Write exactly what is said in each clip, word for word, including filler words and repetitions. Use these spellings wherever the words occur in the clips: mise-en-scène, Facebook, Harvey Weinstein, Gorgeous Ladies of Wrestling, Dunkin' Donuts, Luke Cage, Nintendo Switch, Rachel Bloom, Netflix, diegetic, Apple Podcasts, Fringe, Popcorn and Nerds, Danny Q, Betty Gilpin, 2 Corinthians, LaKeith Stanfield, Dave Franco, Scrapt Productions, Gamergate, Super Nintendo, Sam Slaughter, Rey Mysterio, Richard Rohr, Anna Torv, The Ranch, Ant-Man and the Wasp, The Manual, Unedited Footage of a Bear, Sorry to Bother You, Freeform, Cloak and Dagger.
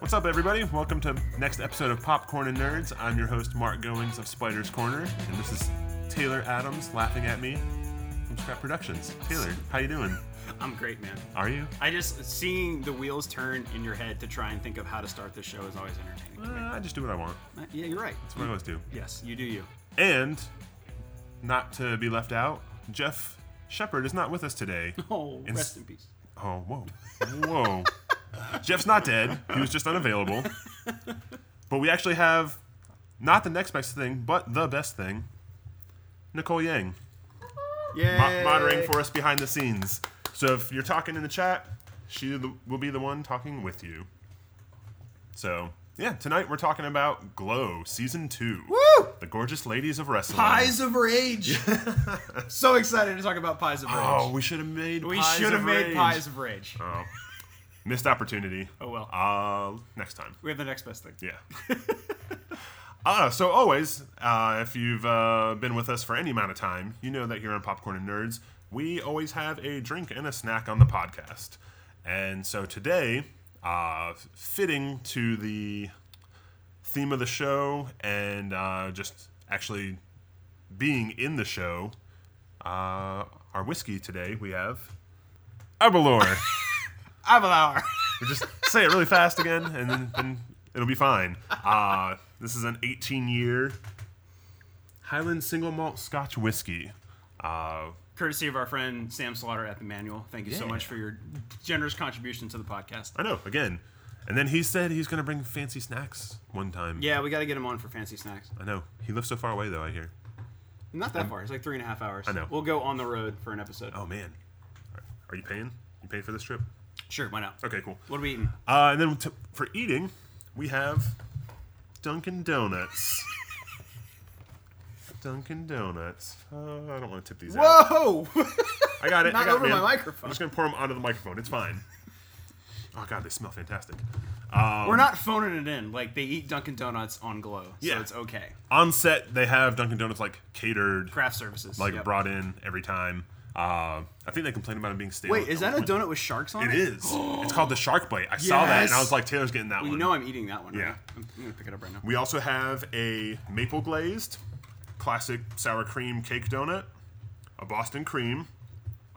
What's up, everybody? Welcome to next episode of Popcorn and Nerds. I'm your host, Mark Goings of Spider's Corner, and this is Taylor Adams laughing at me from Scrapt Productions. Taylor, how you doing? I'm great, man. Are you? I just, seeing the wheels turn in your head to try and think of how to start this show is always entertaining. Uh, I just do what I want. Uh, yeah, you're right. That's what you, I always do. Yes, you do you. And, not to be left out, Jeff Shepard is not with us today. Oh, in rest s- in peace. Oh, whoa. Whoa. Jeff's not dead. He was just unavailable. But we actually have, not the next best thing, but the best thing, Nicole Yang. Yay. Mo- moderating for us behind the scenes. So if you're talking in the chat, she will be the one talking with you. So, yeah, tonight we're talking about Glow Season two. Woo! The Gorgeous Ladies of Wrestling. Pies of Rage. So excited to talk about Pies of Rage. Oh, we should have made we Pies of Rage. We should have made Pies of Rage. Oh. Missed opportunity. Oh, well. Uh, next time. We have the next best thing. Yeah. Uh, so always, uh, if you've uh, been with us for any amount of time, you know that here on Popcorn and Nerds, we always have a drink and a snack on the podcast. And so today, uh, fitting to the theme of the show and uh, just actually being in the show, uh, our whiskey today, we have Aberlour. Aberlour. We just say it really fast again, and then and it'll be fine. Uh, this is an eighteen-year Highland single malt Scotch whiskey. Uh, Courtesy of our friend Sam Slaughter at The Manual. Thank you yeah. so much for your generous contribution to the podcast. I know, again. And then he said he's going to bring fancy snacks one time. Yeah, we got to get him on for fancy snacks. I know. He lives so far away, though, I hear. Not that um, far. It's like three and a half hours. I know. We'll go on the road for an episode. Oh, man. Are you paying? You paying for this trip? Sure, why not? Okay, cool. What are we eating? Uh, and then t- for eating, we have Dunkin' Donuts. Dunkin' Donuts. Uh, I don't want to tip these Whoa! out. Whoa! I got it. Not I got over it, my microphone. I'm just going to pour them onto the microphone. It's fine. Oh, God, they smell fantastic. Um, We're not phoning it in. Like, they eat Dunkin' Donuts on Glow, so yeah. it's okay. On set, they have Dunkin' Donuts, like, catered. Craft services. Like, yep. brought in every time. Uh, I think they complained about it being stale. Wait, is that a donut with sharks on it? It is. It's called the Shark Bite. I yes. saw that and I was like, Taylor's getting that well, one. You know I'm eating that one. Yeah. Right? I'm, I'm going to pick it up right now. We also have a maple glazed, classic sour cream cake donut, a Boston cream,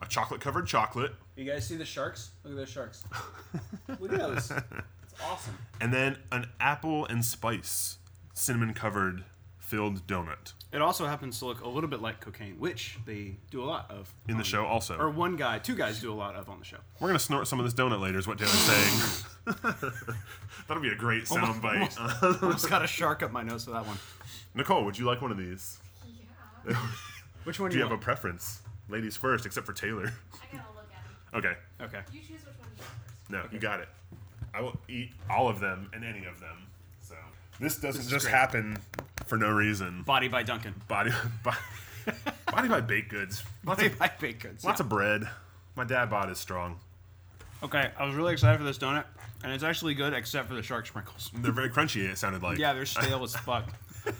a chocolate covered chocolate. You guys see the sharks? Look at those sharks. Look at those. It's awesome. And then an apple and spice cinnamon covered filled donut. It also happens to look a little bit like cocaine, which they do a lot of. In the show also. Or one guy, two guys do a lot of on the show. We're going to snort some of this donut later is what Taylor's saying. That'll be a great sound bite. Almost, almost got a shark up my nose for that one. Nicole, would you like one of these? Yeah. Which one do you Do you want? Have a preference? Ladies first, except for Taylor. I got to look at it. Okay. Okay. You choose which one you want first. No, okay. You got it. I will eat all of them and any of them. So This doesn't this just great. happen... For no reason. Body by Dunkin'. Body by, body by baked goods. Lots body of, by baked goods. Lots yeah. of bread. My dad bought is strong. Okay, I was really excited for this donut, and it's actually good except for the shark sprinkles. They're very crunchy, it sounded like. Yeah, they're stale as fuck. I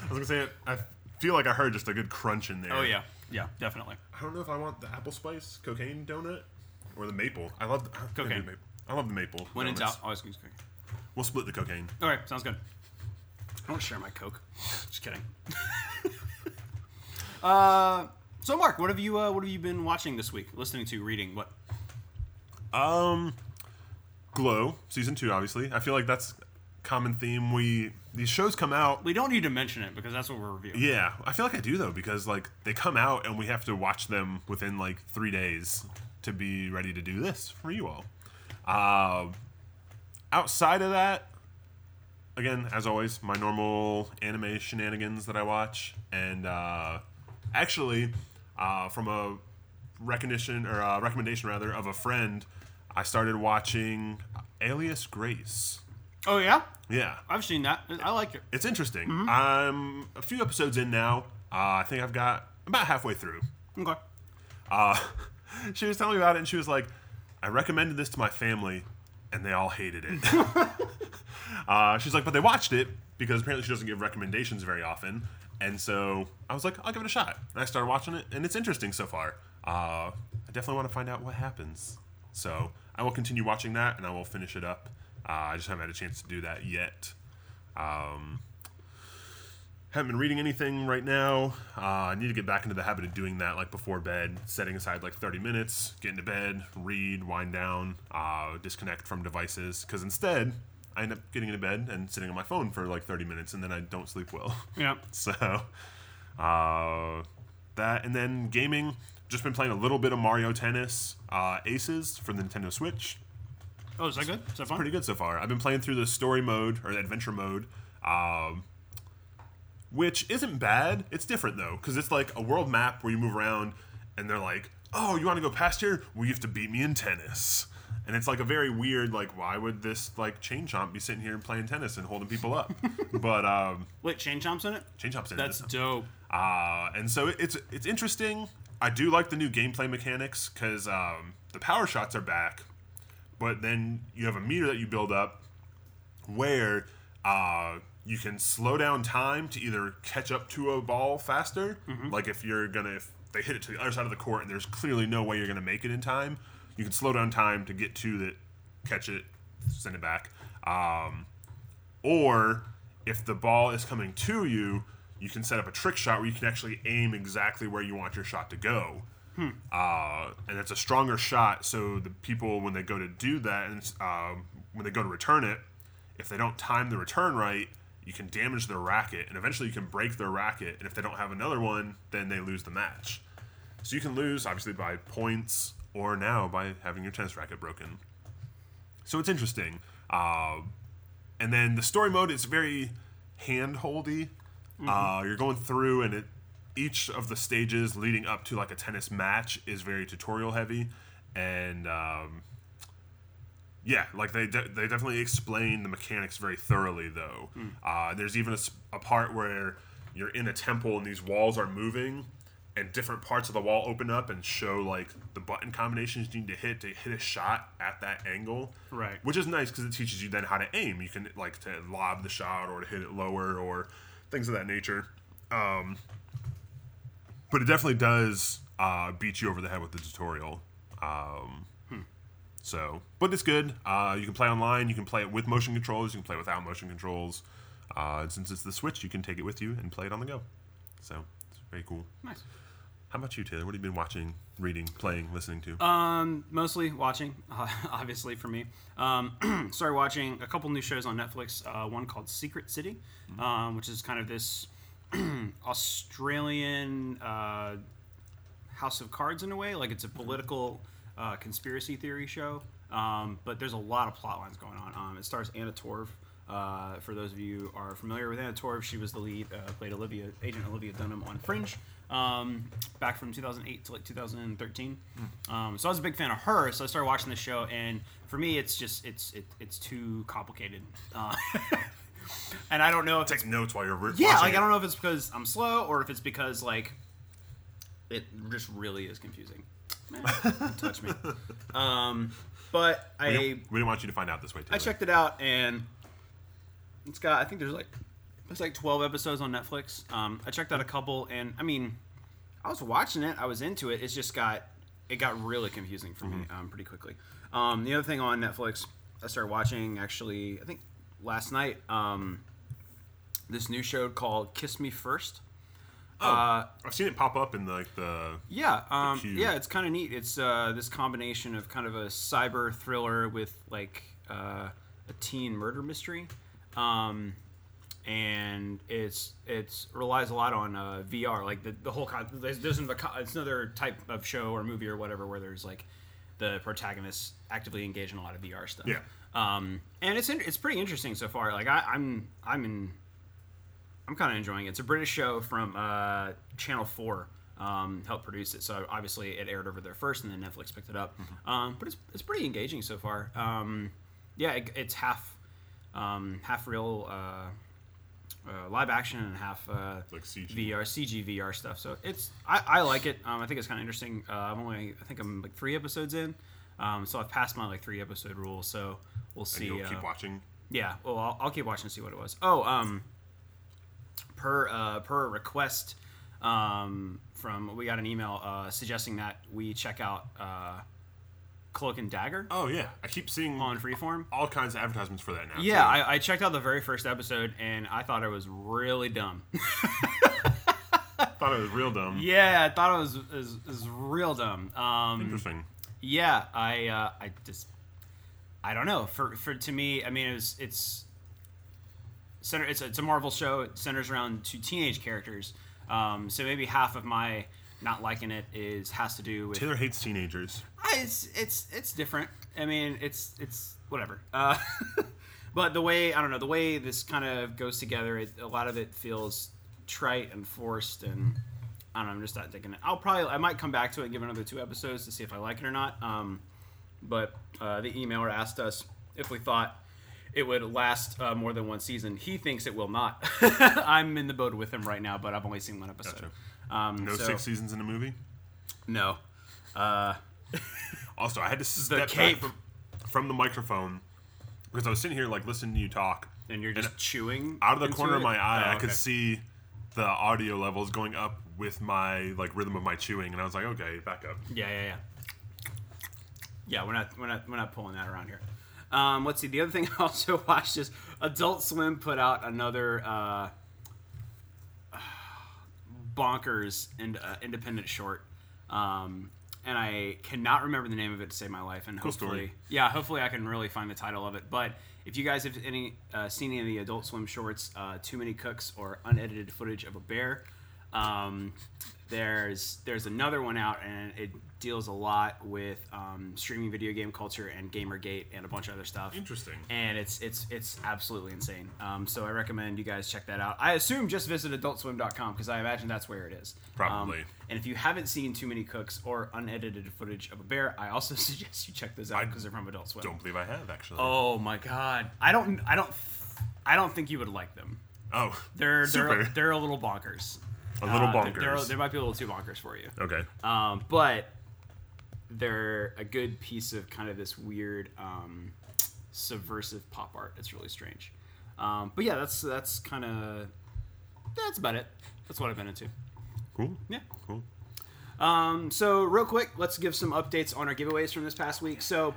was going to say, I feel like I heard just a good crunch in there. Oh, yeah. Yeah, definitely. I don't know if I want the apple spice cocaine donut or the maple. I love the cocaine. Maple. I love the maple. When donuts. It's out, always use cocaine. We'll split the cocaine. All right, sounds good. I don't share my Coke. Just kidding. uh, so, Mark, what have you uh, what have you been watching this week? Listening to, reading, what? Um, Glow season two, obviously. I feel like that's a common theme. We these shows come out. We don't need to mention it because that's what we're reviewing. Yeah, I feel like I do though because like they come out and we have to watch them within like three days to be ready to do this for you all. Uh, outside of that. Again, as always, my normal anime shenanigans that I watch, and uh, actually, uh, from a recognition or a recommendation rather of a friend, I started watching Alias Grace. Oh yeah, yeah, I've seen that. I like it. It's interesting. Mm-hmm. I'm a few episodes in now. Uh, I think I've got about halfway through. Okay. Uh, she was telling me about it, and she was like, "I recommended this to my family, and they all hated it." Uh, she's like, but they watched it because apparently she doesn't give recommendations very often. And so I was like, I'll give it a shot. And I started watching it, and it's interesting so far. Uh, I definitely want to find out what happens. So I will continue watching that, and I will finish it up Uh, I just haven't had a chance to do that yet. Um, haven't been reading anything right now. Uh, I need to get back into the habit of doing that, like before bed, setting aside like thirty minutes, get into bed, read, wind down, uh, disconnect from devices. Because instead, I end up getting into bed and sitting on my phone for like thirty minutes, and then I don't sleep well. Yeah. So uh, that, and then gaming. Just been playing a little bit of Mario Tennis uh, Aces from the Nintendo Switch. Oh, is that good? Is that fun? Pretty good so far. I've been playing through the story mode, or the adventure mode, um, which isn't bad. It's different, though, because it's like a world map where you move around, and they're like, oh, you want to go past here? Well, you have to beat me in tennis. And it's like a very weird, like, why would this, like, Chain Chomp be sitting here and playing tennis and holding people up? But, um... Wait, Chain Chomp's in it? Chain Chomp's in it. That's dope. Uh, and so it, it's it's interesting. I do like the new gameplay mechanics, because um, the power shots are back, but then you have a meter that you build up where uh, you can slow down time to either catch up to a ball faster, mm-hmm. like if you're going to, if they hit it to the other side of the court and there's clearly no way you're going to make it in time, you can slow down time to get to it, catch it, send it back. Um, or if the ball is coming to you, you can set up a trick shot where you can actually aim exactly where you want your shot to go. Hmm. Uh, and it's a stronger shot, so the people, when they go to do that, and um, when they go to return it, if they don't time the return right, you can damage their racket, and eventually you can break their racket, and if they don't have another one, then they lose the match. So you can lose, obviously, by points, or now by having your tennis racket broken. So it's interesting. Uh, and then the story mode is very hand-holdy. Mm-hmm. Uh, you're going through, and it, each of the stages leading up to like a tennis match is very tutorial heavy, and um, yeah, like they de- they definitely explain the mechanics very thoroughly though. Mm. Uh, there's even a, a part where you're in a temple and these walls are moving, and different parts of the wall open up and show like the button combinations you need to hit to hit a shot at that angle. Right. Which is nice because it teaches you then how to aim. You can like to lob the shot or to hit it lower or things of that nature. Um, but it definitely does uh, beat you over the head with the tutorial. Um, hmm. So, but it's good. Uh, you can play online. You can play it with motion controls. You can play without motion controls. Uh, and since it's the Switch, you can take it with you and play it on the go. So, it's very cool. Nice. How about you, Taylor? What have you been watching, reading, playing, listening to? Um, mostly watching, uh, obviously, for me. Um, started watching a couple new shows on Netflix, uh, one called Secret City, mm-hmm. um, which is kind of this Australian uh, House of Cards in a way. Like, it's a political uh, conspiracy theory show, um, but there's a lot of plot lines going on. Um, it stars Anna Torv. Uh, for those of you who are familiar with Anna Torv, she was the lead, uh, played Olivia, Agent Olivia Dunham on Fringe, um, back from two thousand eight to like two thousand thirteen. Mm. Um, so I was a big fan of her, so I started watching this show, and for me, it's just, it's it, it's too complicated. Uh, and I don't know if Take it's... notes while you're re- yeah, watching Yeah, like, it. I don't know if it's because I'm slow, or if it's because, like, it just really is confusing. Man, don't touch me. Um, but I... We didn't, we didn't want you to find out this way, too. I checked it out, and... It's got, I think there's like, there's like twelve episodes on Netflix. Um, I checked out a couple, and I mean, I was watching it, I was into it. It's just got, it got really confusing for mm-hmm. me um, pretty quickly. Um, the other thing on Netflix, I started watching actually, I think last night, um, this new show called Kiss Me First. Oh, uh, I've seen it pop up in the, like the yeah, um, the yeah. It's kind of neat. It's uh, this combination of kind of a cyber thriller with like uh, a teen murder mystery. Um, and it's it's relies a lot on uh, V R. Like the the whole con- there's, there's another con- it's another type of show or movie or whatever where there's like the protagonists actively engage in a lot of V R stuff. Yeah. Um, and it's in, it's pretty interesting so far. Like I, I'm I'm in I'm kind of enjoying it. It's a British show from uh, Channel four. Um, helped produce it. So obviously it aired over there first, and then Netflix picked it up. Mm-hmm. Um, but it's it's pretty engaging so far. Um, yeah, it, it's half. Um, half real uh, uh, live action and half uh, like C G. V R, C G V R stuff. So it's I, I like it. Um, I think it's kind of interesting. Uh, I'm only I think I'm like three episodes in, um, so I've passed my like three episode rule. So we'll see. And you'll uh, keep watching. Yeah, well I'll, I'll keep watching and see what it was. Oh, um, per uh, per request um, from we got an email uh, suggesting that we check out uh, Cloak and Dagger. Oh, yeah. I keep seeing on Freeform all kinds of advertisements for that now. Yeah, I, I checked out the very first episode, and I thought it was really dumb. Thought it was real dumb. Yeah, I thought it was, it was, it was real dumb. Um, Interesting. Yeah, I uh, I just... I don't know. For for to me, I mean, it was, it's... Center, it's, it's a Marvel show. It centers around two teenage characters. Um, so maybe half of my... not liking it is has to do with Taylor hates teenagers. I, it's it's it's different. I mean, it's it's whatever. Uh, but the way I don't know the way this kind of goes together, it, a lot of it feels trite and forced, and I don't know. I'm just not digging it. I'll probably I might come back to it and give another two episodes to see if I like it or not. Um, but uh, the emailer asked us if we thought it would last uh, more than one season. He thinks it will not. I'm in the boat with him right now, but I've only seen one episode. Gotcha. Um, no so, six seasons in a movie? No. Uh, also, I had to step back from, from the microphone because I was sitting here like listening to you talk. And you're just and chewing? Out of the corner it? of my eye, oh, okay. I could see the audio levels going up with my like rhythm of my chewing. And I was like, okay, back up. Yeah, yeah, yeah. Yeah, we're not, we're not, we're not pulling that around here. Um, let's see. The other thing I also watched is Adult Swim put out another... Uh, bonkers and uh, independent short, um, and I cannot remember the name of it to save my life. And cool hopefully, story. yeah, hopefully I can really find the title of it. But if you guys have any uh, seen any of the Adult Swim shorts, uh, Too Many Cooks or Unedited Footage of a Bear, um, there's there's another one out, and it deals a lot with um, streaming video game culture and Gamergate and a bunch of other stuff. Interesting. And it's it's it's absolutely insane. Um, so I recommend you guys check that out. I assume just visit adult swim dot com because I imagine that's where it is. Probably. Um, and if you haven't seen Too Many Cooks or Unedited Footage of a Bear, I also suggest you check those out because they're from Adult Swim. Don't believe I have actually. Oh my god. I don't I don't I don't think you would like them. Oh. They're super. they're they're a little bonkers. A little bonkers. Uh, they're, they're, they might be a little too bonkers for you. Okay. Um, but they're a good piece of kind of this weird um, subversive pop art. It's really strange. Um, but yeah, that's that's kind of that's about it. That's what I've been into. Cool. Yeah. Cool. Um, so real quick, let's give some updates on our giveaways from this past week. So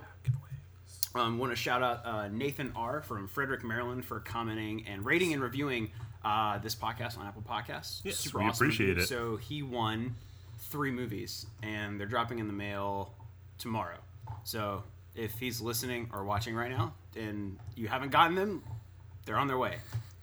I um, want to shout out uh, Nathan R. from Frederick, Maryland for commenting and rating and reviewing uh, this podcast on Apple Podcasts. Yes, Super we awesome. appreciate it. So he won... three movies, and they're dropping in the mail tomorrow. So if he's listening or watching right now and you haven't gotten them, they're on their way.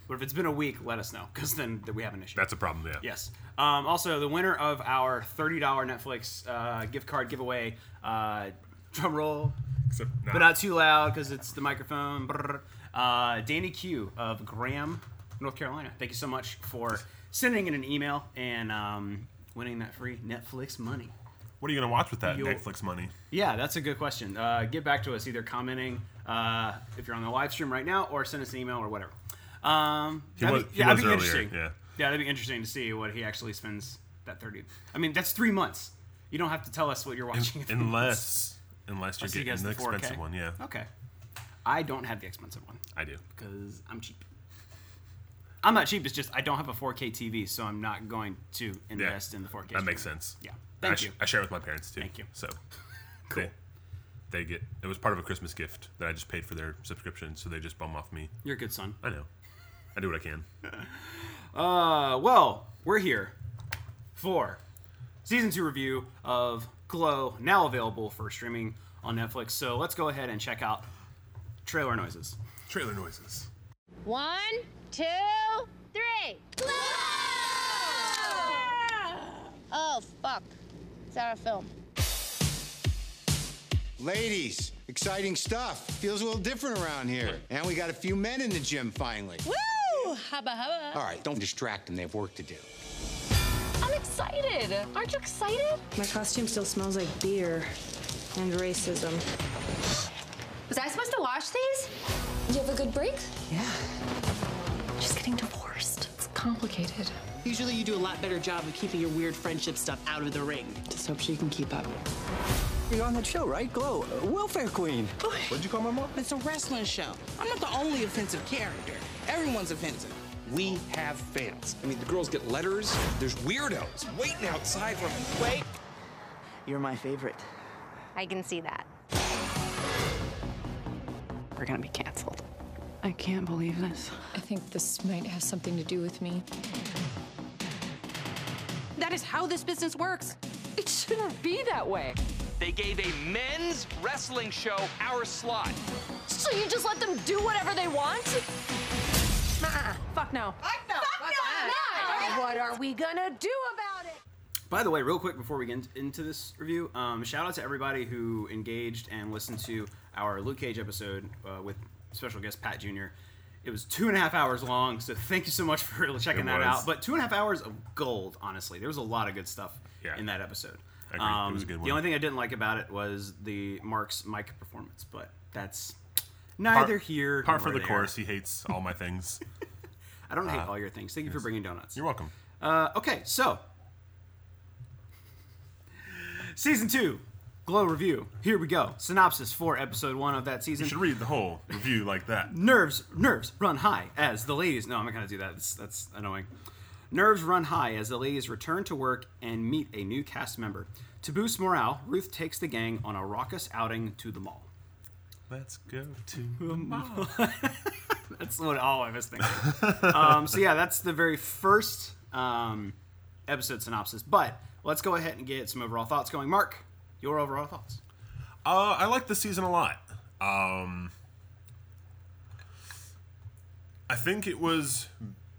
But if it's been a week, let us know, because then we have an issue. That's a problem, yeah. Yes. Um, also, the winner of our thirty dollars Netflix uh, gift card giveaway, uh, drum roll, Except not. but not too loud because it's the microphone, uh, Danny Q of Graham, North Carolina. Thank you so much for sending in an email and... Um, winning that free Netflix money. What are you going to watch with that You'll, Netflix money? Yeah, that's a good question. Uh, get back to us, either commenting uh, if you're on the live stream right now, or send us an email or whatever. Um, he that'd was, be, he yeah, was that'd be earlier, interesting. Yeah. yeah, that'd be interesting to see what he actually spends that thirty. I mean, that's three months. You don't have to tell us what you're watching. In, unless, unless you're getting the expensive one, yeah. Okay. I don't have the expensive one. I do. Because I'm cheap. I'm not cheap. It's just I don't have a four K T V, so I'm not going to invest yeah, in the four K. That makes sense. Yeah, thank I sh- you. I share it with my parents too. Thank you. So, cool. They, they get it was part of a Christmas gift that I just paid for their subscription, so they just bum off me. You're a good son. I know. I do what I can. uh, well, we're here for season two review of Glow, now available for streaming on Netflix. So let's go ahead and check out trailer noises. Trailer noises. One, two, three. Glow! Oh, fuck. It's out of film. Ladies, exciting stuff. Feels a little different around here. And we got a few men in the gym finally. Woo! Hubba hubba. All right, don't distract them. They have work to do. I'm excited. Aren't you excited? My costume still smells like beer and racism. Was I supposed to wash these? You have a good break? Yeah. She's getting divorced. It's complicated. Usually you do a lot better job of keeping your weird friendship stuff out of the ring. Just hope she can keep up. You're on that show, right? Glow, uh, welfare queen. What'd you call my mom? It's a wrestling show. I'm not the only offensive character. Everyone's offensive. We have fans. I mean, the girls get letters. There's weirdos waiting outside for me. Wait. You're my favorite. I can see that. We're gonna be canceled. I can't believe this. I think this might have something to do with me. That is how this business works. It shouldn't be that way. They gave a men's wrestling show our slot. So you just let them do whatever they want? Uh-uh. Fuck no. Fuck no. Fuck no. What are we gonna do about it? By the way, real quick before we get into this review, um, shout out to everybody who engaged and listened to our Luke Cage episode uh, with special guest Pat Junior It was two and a half hours long, so thank you so much for checking that out. But two and a half hours of gold, honestly. There was a lot of good stuff yeah. in that episode. I agree. Um, it was a good one. The only thing I didn't like about it was the Mark's mic performance, but that's neither part, here nor there. Part for the course. He hates all my things. I don't uh, hate all your things. Thank yes. you for bringing donuts. You're welcome. Uh, okay, so season two. Glow review. Here we go. Synopsis for episode one of that season. You should read the whole review like that. Nerves, nerves run high as the ladies. No, I'm not gonna do that. That's, that's annoying. Nerves run high as the ladies return to work and meet a new cast member. To boost morale, Ruth takes the gang on a raucous outing to the mall. Let's go to the mall. That's what all I was thinking. um, so yeah, that's the very first um, episode synopsis. But let's go ahead and get some overall thoughts going, Mark. Your overall thoughts? Uh, I like this season a lot. Um, I think it was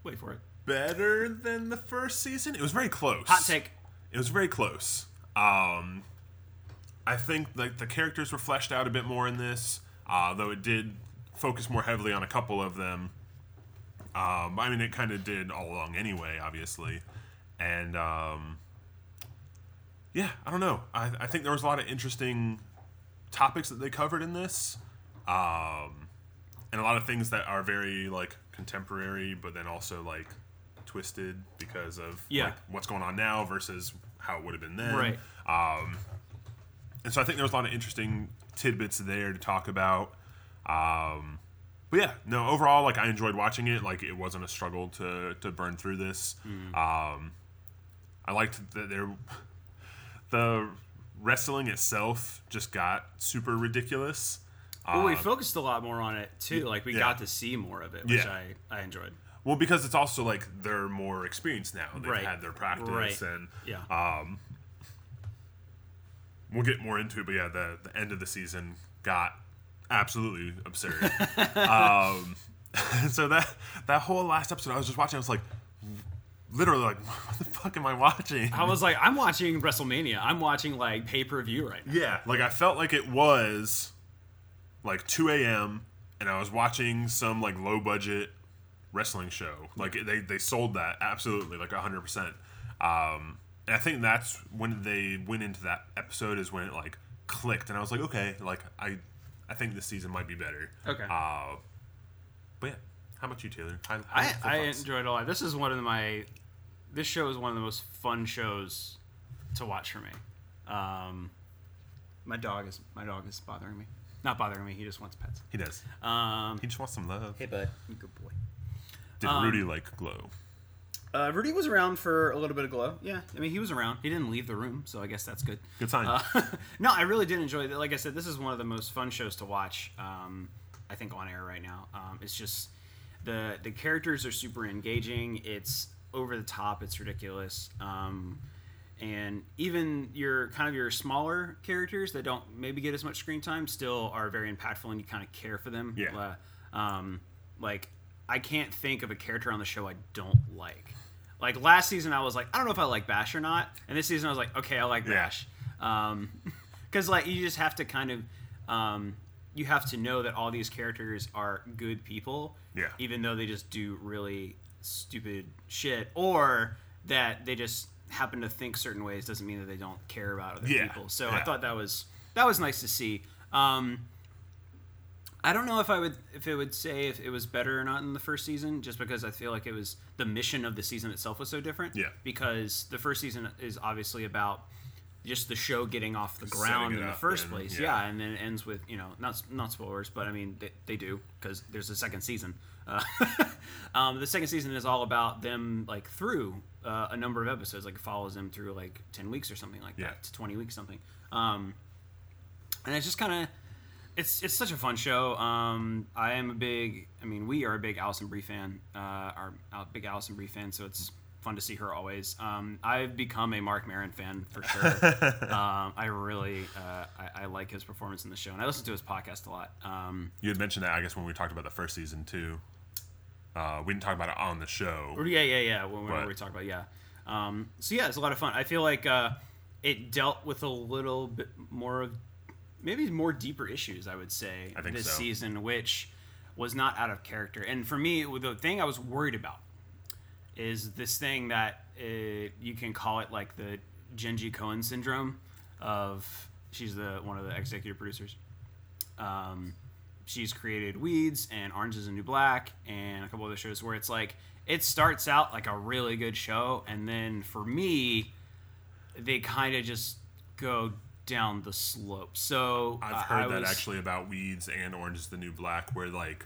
wait for it better than the first season. It was very close. Hot take. It was very close. Um, I think like the characters were fleshed out a bit more in this, uh, though it did focus more heavily on a couple of them. Um, I mean, it kind of did all along anyway, obviously, and. Um, Yeah, I don't know. I, I think there was a lot of interesting topics that they covered in this, um, and a lot of things that are very like contemporary, but then also like twisted because of yeah. like, what's going on now versus how it would have been then. Right. Um, and so I think there was a lot of interesting tidbits there to talk about. Um, but yeah, no. Overall, like I enjoyed watching it. Like it wasn't a struggle to to burn through this. Mm. Um, I liked that there. The wrestling itself just got super ridiculous. Well, um, we focused a lot more on it, too. Like, we yeah. got to see more of it, which yeah. I, I enjoyed. Well, because it's also, like, they're more experienced now. They've right. had their practice. Right. And yeah. um, we'll get more into it, but, yeah, the, the end of the season got absolutely absurd. um, so that, that whole last episode I was just watching, I was like... Literally, like, what the fuck am I watching? I was like, I'm watching WrestleMania. I'm watching, like, pay-per-view right now. Yeah, like, I felt like it was, like, two a.m., and I was watching some, like, low-budget wrestling show. Like, they, they sold that, absolutely, like, one hundred percent. Um, and I think that's when they went into that episode is when it, like, clicked. And I was like, okay, like, I I think this season might be better. Okay. Uh, but, yeah. How about you, Taylor? I, I, I enjoyed it a lot. This is one of my... This show is one of the most fun shows to watch for me. Um, my dog is my dog is bothering me. Not bothering me. He just wants pets. He does. Um, he just wants some love. Hey, bud. Good boy. Did um, Rudy like Glow? Uh, Rudy was around for a little bit of Glow. Yeah. I mean, he was around. He didn't leave the room, so I guess that's good. Good sign. Uh, no, I really did enjoy it. Like I said, this is one of the most fun shows to watch, um, I think, on air right now. Um, it's just... The the characters are super engaging. It's over the top. It's ridiculous. Um, and even your kind of your smaller characters that don't maybe get as much screen time still are very impactful, and you kind of care for them. Yeah. Uh, um, like I can't think of a character on the show I don't like. Like last season, I was like, I don't know if I like Bash or not. And this season, I was like, okay, I like yeah. Bash. Um, because like you just have to kind of. Um, You have to know that all these characters are good people, yeah. even though they just do really stupid shit, or that they just happen to think certain ways doesn't mean that they don't care about other yeah. people. So yeah. I thought that was that was nice to see. Um, I don't know if I would if it would say if it was better or not in the first season, just because I feel like it was the mission of the season itself was so different. Yeah. Because the first season is obviously about. Just the show getting off the ground in the first and, place. Yeah. yeah, and then it ends with, you know, not not spoilers, but I mean, they, they do, because there's a second season. Uh, um, the second season is all about them, like, through uh, a number of episodes. Like, it follows them through, like, ten weeks or something like yeah. that, to twenty weeks, something. Um, and it's just kind of, It's it's such a fun show. Um, I am a big, I mean, we are a big Allison Brie fan. Uh, are a big Allison Brie fan, so it's fun to see her always. Um, I've become a Marc Maron fan for sure. um, I really, uh, I, I like his performance in the show, and I listen to his podcast a lot. Um, you had mentioned that, I guess, when we talked about the first season too. Uh, we didn't talk about it on the show. Yeah, yeah, yeah. When we, we talked about it, yeah. Um, so yeah, it's a lot of fun. I feel like uh, it dealt with a little bit more of. Maybe more deeper issues, I would say, I this so. season, which was not out of character. And for me, the thing I was worried about is this thing that it, you can call it like the Jenji Cohen syndrome of she's the one of the executive producers. Um, she's created Weeds and Orange is the New Black and a couple other shows where it's like it starts out like a really good show. And then for me, they kind of just go down the slope. So I've heard uh, that was, actually about Weeds and Orange is the New Black, where like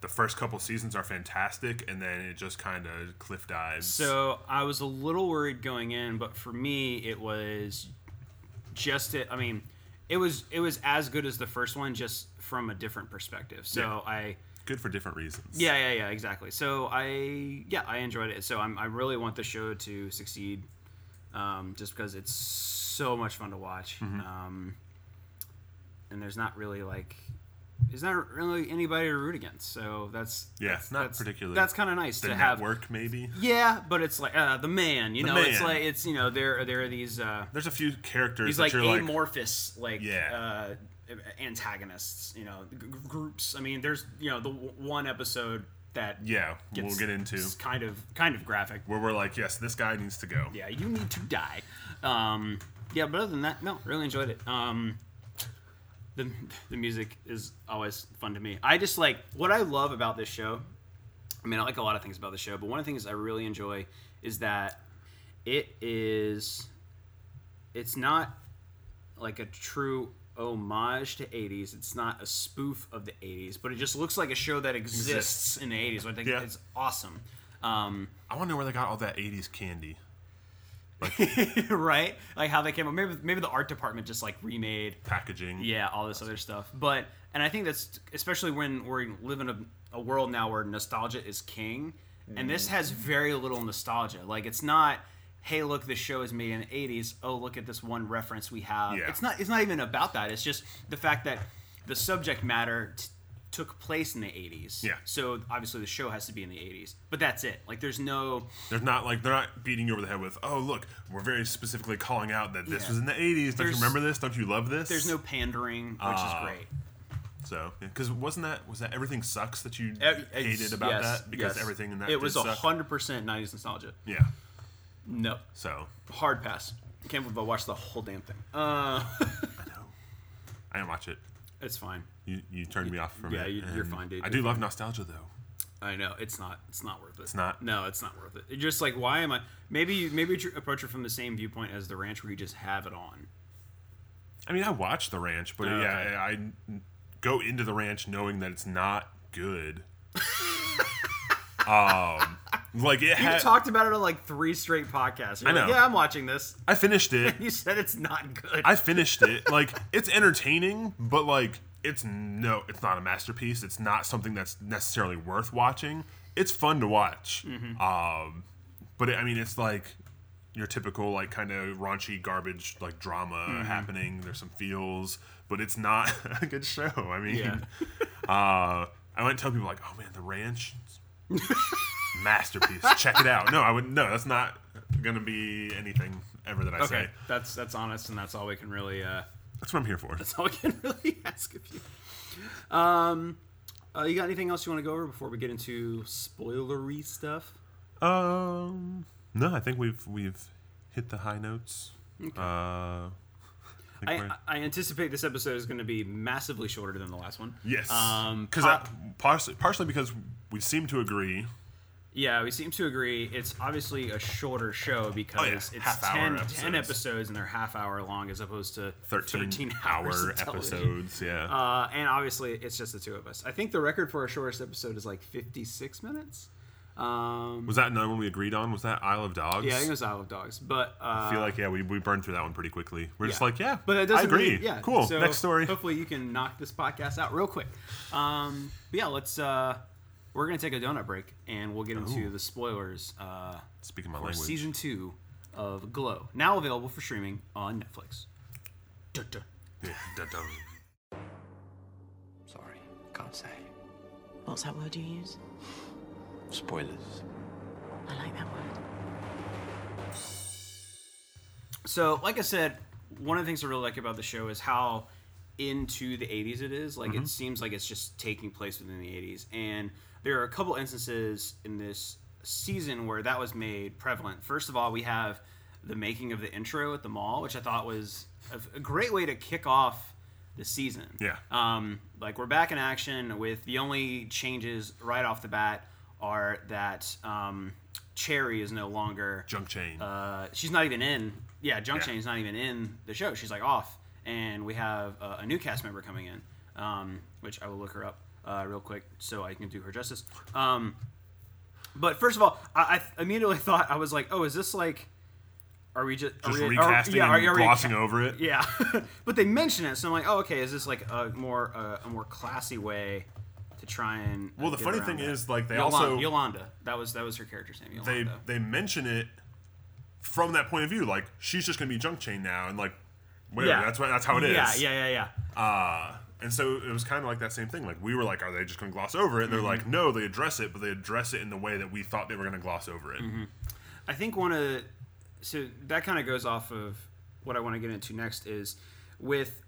the first couple seasons are fantastic and then it just kind of cliff dives. So I was a little worried going in, but for me it was just it I mean it was it was as good as the first one, just from a different perspective. So yeah. I good for different reasons. Yeah, yeah, yeah, exactly. So I yeah, I enjoyed it. So I'm, I really want the show to succeed um, just because it's so much fun to watch. Mm-hmm. Um, and there's not really like, there's not really anybody to root against. So that's, yeah, that's, not that's, particularly. That's kind of nice to have work maybe. Yeah. But it's like, uh, the man, you the know, man. It's like, it's, you know, there, there are these, uh, there's a few characters. These that like you're amorphous, like, like yeah. uh, antagonists, you know, g- groups. I mean, there's, you know, the w- one episode that yeah, gets, we'll get into kind of, kind of graphic where we're like, yes, this guy needs to go. Yeah. You need to die. Um, Yeah, but other than that, no, really enjoyed it. Um, the the music is always fun to me. I just like, what I love about this show, I mean, I like a lot of things about the show, but one of the things I really enjoy is that it is, it's not like a true homage to eighties. It's not a spoof of the eighties, but it just looks like a show that exists, exists. in the eighties. So I think yeah. it's awesome. Um, I want to know where they got all that eighties candy. Like, right, like how they came up. Maybe maybe the art department just like remade packaging, yeah, all this other stuff. But and I think that's especially when we're living a, a world now where nostalgia is king, mm. and this has very little nostalgia. Like it's not, hey, look, this show is made in the eighties. Oh, look at this one reference we have. Yeah. It's not. It's not even about that. It's just the fact that the subject matter t- took place in the eighties. Yeah. So obviously the show has to be in the eighties. But that's it. Like there's no There's not like they're not beating you over the head with, "Oh, look, we're very specifically calling out that this yeah. was in the eighties. Don't there's, you remember this? Don't you love this?" There's no pandering, which uh, is great. So, yeah. cuz wasn't that was that everything sucks that you it, hated about yes, that because yes. everything in that It was did one hundred percent suck. nineties nostalgia. Yeah. No. So, hard pass. Can't believe I watched the whole damn thing. Uh I know. I didn't watch it. It's fine. You you turned me off from yeah, it. Yeah, you're fine, dude. I do love nostalgia though. I know it's not it's not worth it. It's not. No, it's not worth it. It's just like why am I? Maybe you maybe you approach it from the same viewpoint as The Ranch, where you just have it on. I mean, I watch The Ranch, but oh, yeah, okay. I, I go into The Ranch knowing that it's not good. um, like it. You had, talked about it on like three straight podcasts. You're I know. Like, yeah, I'm watching this. I finished it. You said it's not good. I finished it. Like it's entertaining, but like. It's no, it's not a masterpiece. It's not something that's necessarily worth watching. It's fun to watch, mm-hmm. um, but it, I mean, it's like your typical like kind of raunchy garbage like drama mm-hmm. happening. There's some feels, but it's not a good show. I mean, yeah. uh, I wouldn't tell people like, "Oh man, The Ranch, masterpiece. Check it out." No, I wouldn't. No, that's not gonna be anything ever that I okay. say. That's that's honest, and that's all we can really. Uh... That's what I'm here for. That's all I can really ask of you. Um, uh, you got anything else you want to go over before we get into spoilery stuff? Um, no, I think we've we've hit the high notes. Okay. Uh, I, I, I anticipate this episode is going to be massively shorter than the last one. Yes. Um, because pa- partially, partially because we seem to agree. Yeah, we seem to agree. It's obviously a shorter show because oh, yeah. it's ten, episodes. ten episodes and they're half hour long as opposed to thirteen, thirteen hour episodes. Yeah, uh, and obviously it's just the two of us. I think the record for our shortest episode is like fifty-six minutes. Um, was that another one we agreed on? Was that Isle of Dogs? Yeah, I think it was Isle of Dogs. But uh, I feel like yeah, we we burned through that one pretty quickly. We're yeah. just like yeah, but it doesn't I agree. Mean, yeah, cool. So next story. Hopefully you can knock this podcast out real quick. Um, but yeah, let's. Uh, we're gonna take a donut break and we'll get into Ooh. the spoilers. Uh, Speaking my for language. Season two of Glow, now available for streaming on Netflix. Duh-duh. Yeah, duh-duh. Sorry, can't say. What's that word you use? Spoilers. I like that word. So, like I said, one of the things I really like about the show is how into the eighties it is. Like, mm-hmm. it seems like it's just taking place within the eighties. And there are a couple instances in this season where that was made prevalent. First of all, we have the making of the intro at the mall, which I thought was a great way to kick off the season. Yeah. Um, like, we're back in action with the only changes right off the bat are that um, Cherry is no longer... Junk Chain. Uh, she's not even in... Yeah, Junk yeah. Chain's not even in the show. She's, like, off. And we have uh, a new cast member coming in, um, which I will look her up uh, real quick so I can do her justice. Um, but first of all, I, I immediately thought, I was like, oh, is this, like... Are we just, just are we, recasting are, yeah, and are, are glossing we, over it? Yeah. But they mention it, so I'm like, oh, okay, is this like a more uh, a more classy way to try and Well, the funny thing that? is, like, they Yolanda, also... Yolanda. That was that was her character's name, Yolanda. They, they mention it from that point of view. Like, she's just going to be Junk Chain now, and like, whatever, yeah. that's, what, that's how it is. Yeah, yeah, yeah, yeah. Uh, and so it was kind of like that same thing. Like, we were like, are they just going to gloss over it? And mm-hmm. they're like, no, they address it, but they address it in the way that we thought they were going to gloss over it. Mm-hmm. I think one of the... So that kind of goes off of what I want to get into next is with,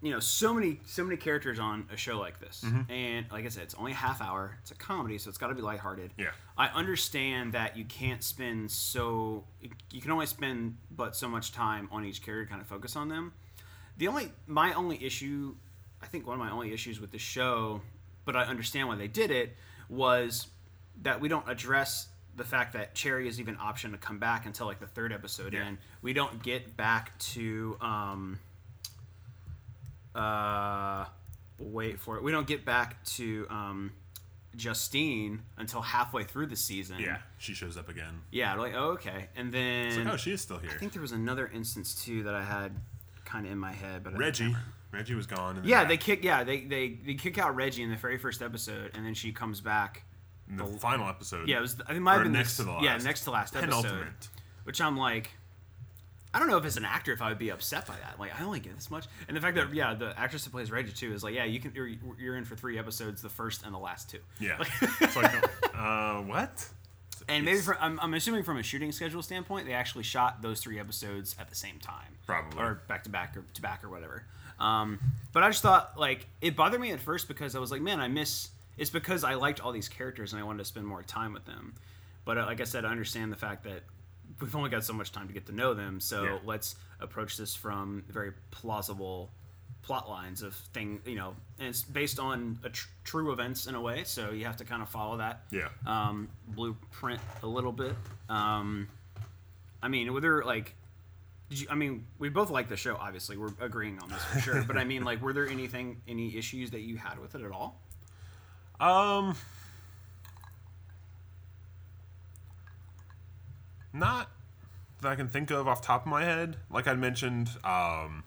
you know, so many so many characters on a show like this. Mm-hmm. And like I said, it's only a half hour. It's a comedy, so it's got to be lighthearted. Yeah. I understand that you can't spend so... You can only spend but so much time on each character, kind of focus on them. The only... My only issue... I think one of my only issues with the show, but I understand why they did it, was that we don't address... the fact that Cherry is even an option to come back until like the third episode yeah. in. We don't get back to um uh wait for it. We don't get back to um Justine until halfway through the season. Yeah. She shows up again. Yeah, like, oh, okay. And then it's like, oh, she is still here. I think there was another instance too that I had kind of in my head, but Reggie Reggie was gone and Yeah, they kick yeah, they, they they kick out Reggie in the very first episode and then she comes back in the, the final episode. Yeah, it was. I mean, might have been next this, to the last. Yeah, next to last episode. Penultimate. Which I'm like, I don't know if as an actor if I would be upset by that. Like, I only get this much, and the fact that yeah, the actress that plays Reggie too is like, yeah, you can you're, you're in for three episodes, the first and the last two. Yeah. Like, it's like, uh, what? And maybe from, I'm, I'm assuming from a shooting schedule standpoint, they actually shot those three episodes at the same time, probably, or back to back or to back or whatever. Um, but I just thought like it bothered me at first because I was like, man, I miss. It's because I liked all these characters and I wanted to spend more time with them. But like I said, I understand the fact that we've only got so much time to get to know them. So yeah. let's approach this from very plausible plot lines of thing, you know, and it's based on a tr- true events in a way. So you have to kind of follow that yeah. um, blueprint a little bit. Um, I mean, whether like, did you, I mean, we both like the show, obviously. We're agreeing on this for sure. But I mean, like, were there anything, any issues that you had with it at all? Um, not that I can think of off the top of my head. Like I mentioned, um,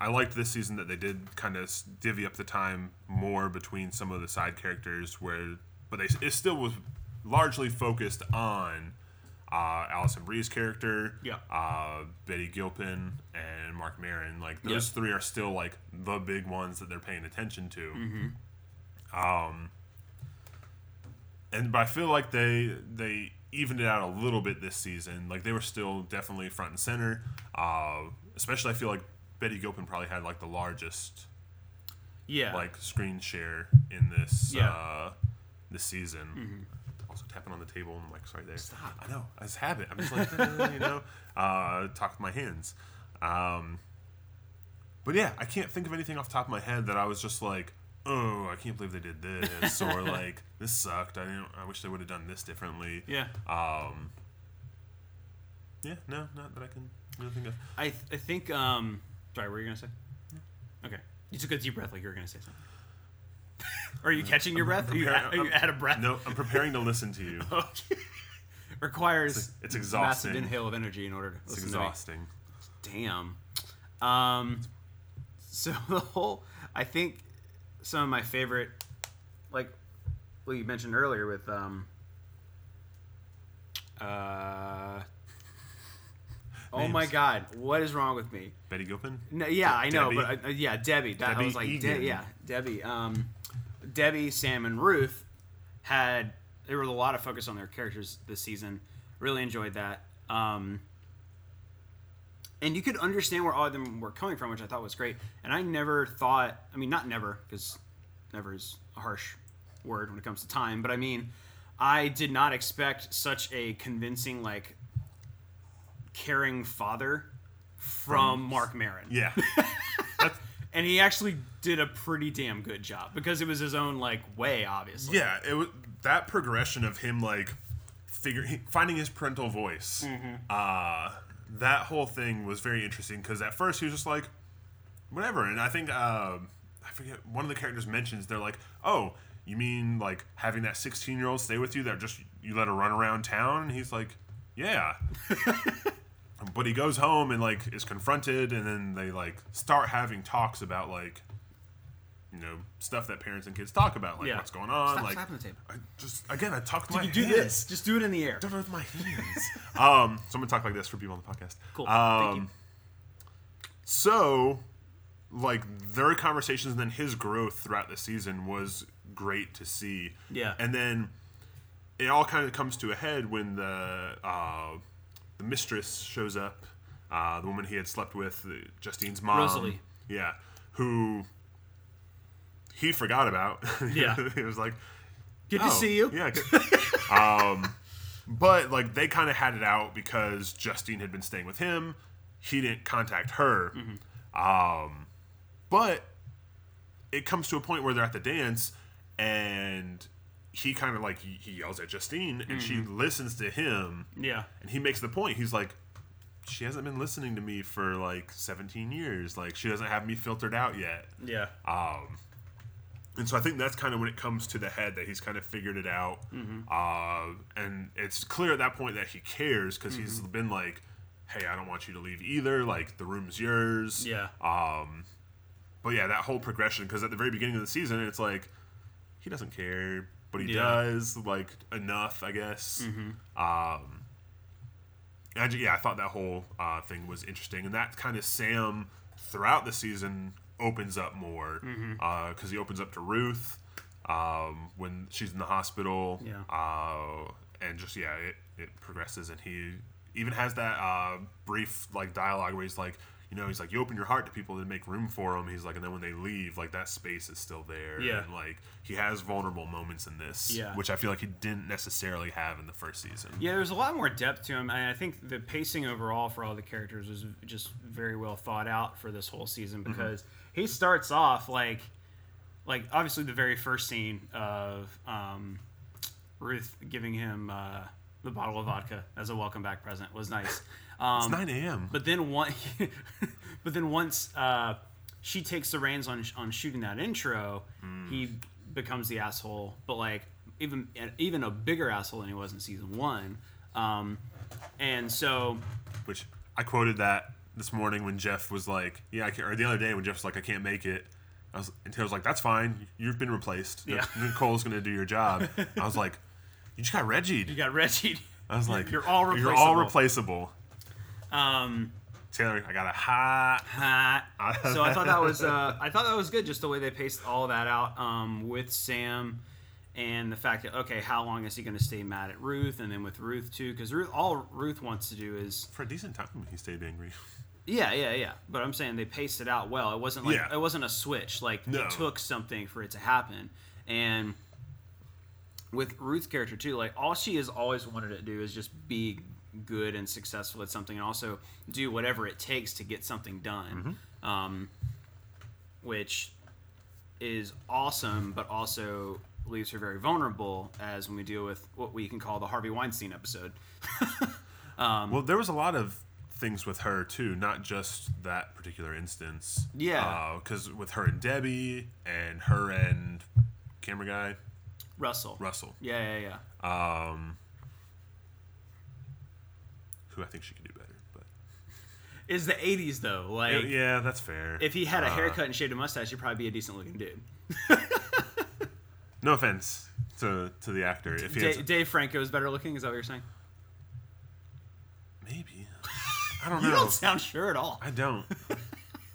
I liked this season that they did kind of divvy up the time more between some of the side characters, where but they it still was largely focused on uh, Allison Brie's character, yeah, uh, Betty Gilpin, and Marc Maron. Like those yep. three are still like the big ones that they're paying attention to. Mm-hmm. Um, and but I feel like they they evened it out a little bit this season. Like they were still definitely front and center. Uh, especially I feel like Betty Gilpin probably had like the largest, yeah, like screen share in this yeah. uh, this season. Mm-hmm. Also tapping on the table and mic's right there. Stop! I know. I just have it. I'm just like you know, uh, talk with my hands. Um, but yeah, I can't think of anything off the top of my head that I was just like. Oh, I can't believe they did this, or like this sucked. I didn't. I wish they would have done this differently. Yeah. Um. Yeah. No, not that I can really think of. I th- I think. Um. Sorry, what were you gonna say? Okay, you took a deep breath like you were gonna say something. Are you catching your breath? Are you, at, are you out of breath? No, I'm preparing to listen to you. Okay. Requires it's, it's exhausting. Massive inhale of energy in order to it's listen exhausting. To me. Damn. Um, so the whole, I think some of my favorite, like what you mentioned earlier with, um, uh, names. Oh my God! What is wrong with me? Betty Gilpin? No, yeah, De- I know, Debbie. But uh, yeah, Debbie. That Debbie I was like, De- yeah, Debbie. Um, Debbie, Sam, and Ruth had there was a lot of focus on their characters this season. Really enjoyed that. Um, and you could understand where all of them were coming from, which I thought was great. And I never thought, I mean, not never, because never is a harsh word when it comes to time. But I mean, I did not expect such a convincing like. Caring father from Marc Maron. Yeah. And he actually did a pretty damn good job because it was his own like way, obviously. Yeah, it was that progression of him like figuring finding his parental voice. Mm-hmm. Uh that whole thing was very interesting because at first he was just like whatever, and I think uh, I forget one of the characters mentions they're like, "Oh, you mean like having that sixteen-year-old stay with you that just you let her run around town?" And he's like, "Yeah." But he goes home and like is confronted, and then they like start having talks about like, you know, stuff that parents and kids talk about, like yeah. what's going on. Stop like, slapping the table. I just again, I talk with my hands. You do this. Just do it in the air. Do it with my hands. um, so I'm gonna talk like this for people on the podcast. Cool. Um, Thank you. So, like their conversations and then his growth throughout the season was great to see. Yeah. And then it all kind of comes to a head when the. Uh, The mistress shows up, uh, the woman he had slept with, Justine's mom. Rosalie. Yeah, who he forgot about. Yeah. He was like, good oh, to see you. Yeah. um, but, like, they kind of had it out because Justine had been staying with him. He didn't contact her. Mm-hmm. Um, but it comes to a point where they're at the dance, and... He kind of like he yells at Justine and mm-hmm. she listens to him. Yeah, and he makes the point. He's like, she hasn't been listening to me for like seventeen years. Like she doesn't have me filtered out yet. Yeah. Um, and so I think that's kind of when it comes to the head that he's kind of figured it out. Mm-hmm. Uh, and it's clear at that point that he cares because mm-hmm. he's been like, hey, I don't want you to leave either. Like the room's yours. Yeah. Um, but yeah, that whole progression because at the very beginning of the season, it's like he doesn't care. But he yeah. does, like, enough, I guess. Mm-hmm. Um, I, yeah, I thought that whole uh, thing was interesting. And that kind of Sam, throughout the season, opens up more. Because mm-hmm. uh, he opens up to Ruth um, when she's in the hospital. Yeah. Uh, and just, yeah, it, it progresses. And he even has that uh, brief, like, dialogue where he's like, you know, he's like, you open your heart to people to make room for them. He's like, and then when they leave, like, that space is still there. Yeah. And, like, he has vulnerable moments in this, yeah. which I feel like he didn't necessarily have in the first season. Yeah, there's a lot more depth to him. And I think the pacing overall for all the characters was just very well thought out for this whole season because mm-hmm. he starts off, like, like obviously the very first scene of um, Ruth giving him uh, the bottle of vodka as a welcome back present was nice. Um, it's nine a.m. But then one, but then once uh, she takes the reins on on shooting that intro, mm. he becomes the asshole. But like even even a bigger asshole than he was in season one. Um, and so, which I quoted that this morning when Jeff was like, "Yeah," I can't, or the other day when Jeff was like, "I can't make it," I was, and Taylor was like, "That's fine. You've been replaced. Yeah. Nicole's gonna do your job." I was like, "You just got Reggie'd. You got Reggie'd." I was like, "You're all replaceable. You're all replaceable." Um, Taylor, I got a hot, hot. So I thought that was, uh, I thought that was good, just the way they paced all that out um, with Sam, and the fact that okay, how long is he going to stay mad at Ruth, and then with Ruth too, because Ruth, all Ruth wants to do is for a decent time he stayed angry. Yeah, yeah, yeah. But I'm saying they paced it out well. It wasn't like yeah. it wasn't a switch. Like no. It took something for it to happen, and with Ruth's character too, like all she has always wanted to do is just be good and successful at something, and also do whatever it takes to get something done, mm-hmm. um, which is awesome, but also leaves her very vulnerable as when we deal with what we can call the Harvey Weinstein episode. um, well, there was a lot of things with her too, not just that particular instance. Yeah, because uh, with her and Debbie, and her and camera guy? Russell. Russell. Yeah, yeah, yeah. Um, who I think she could do better, but it's the eighties though. Like, yeah, that's fair. If he had a haircut uh, and shaved a mustache, he'd probably be a decent looking dude. No offense to to the actor. If he D- a- Dave Franco is better looking, is that what you're saying? Maybe. I don't know. You don't sound sure at all. I don't.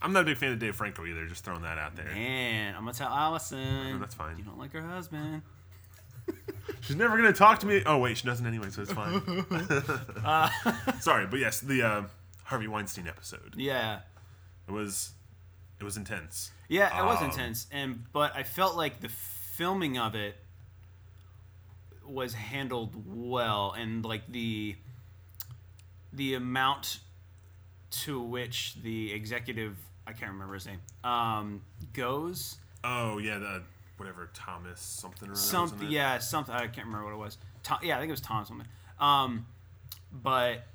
I'm not a big fan of Dave Franco either. Just throwing that out there. Man, I'm gonna tell Allison. No, that's fine. You don't like her husband. She's never gonna talk to me. Oh wait, she doesn't anyway, so it's fine. uh, Sorry, but yes, the uh, Harvey Weinstein episode. Yeah. It was. It was intense. Yeah, it um, was intense, and but I felt like the filming of it was handled well, and like the the amount to which the executive, I can't remember his name, um, goes. Oh, yeah, the whatever, Thomas something or other. Something, yeah, something. I can't remember what it was. Tom, yeah, I think it was Tom something. Um, but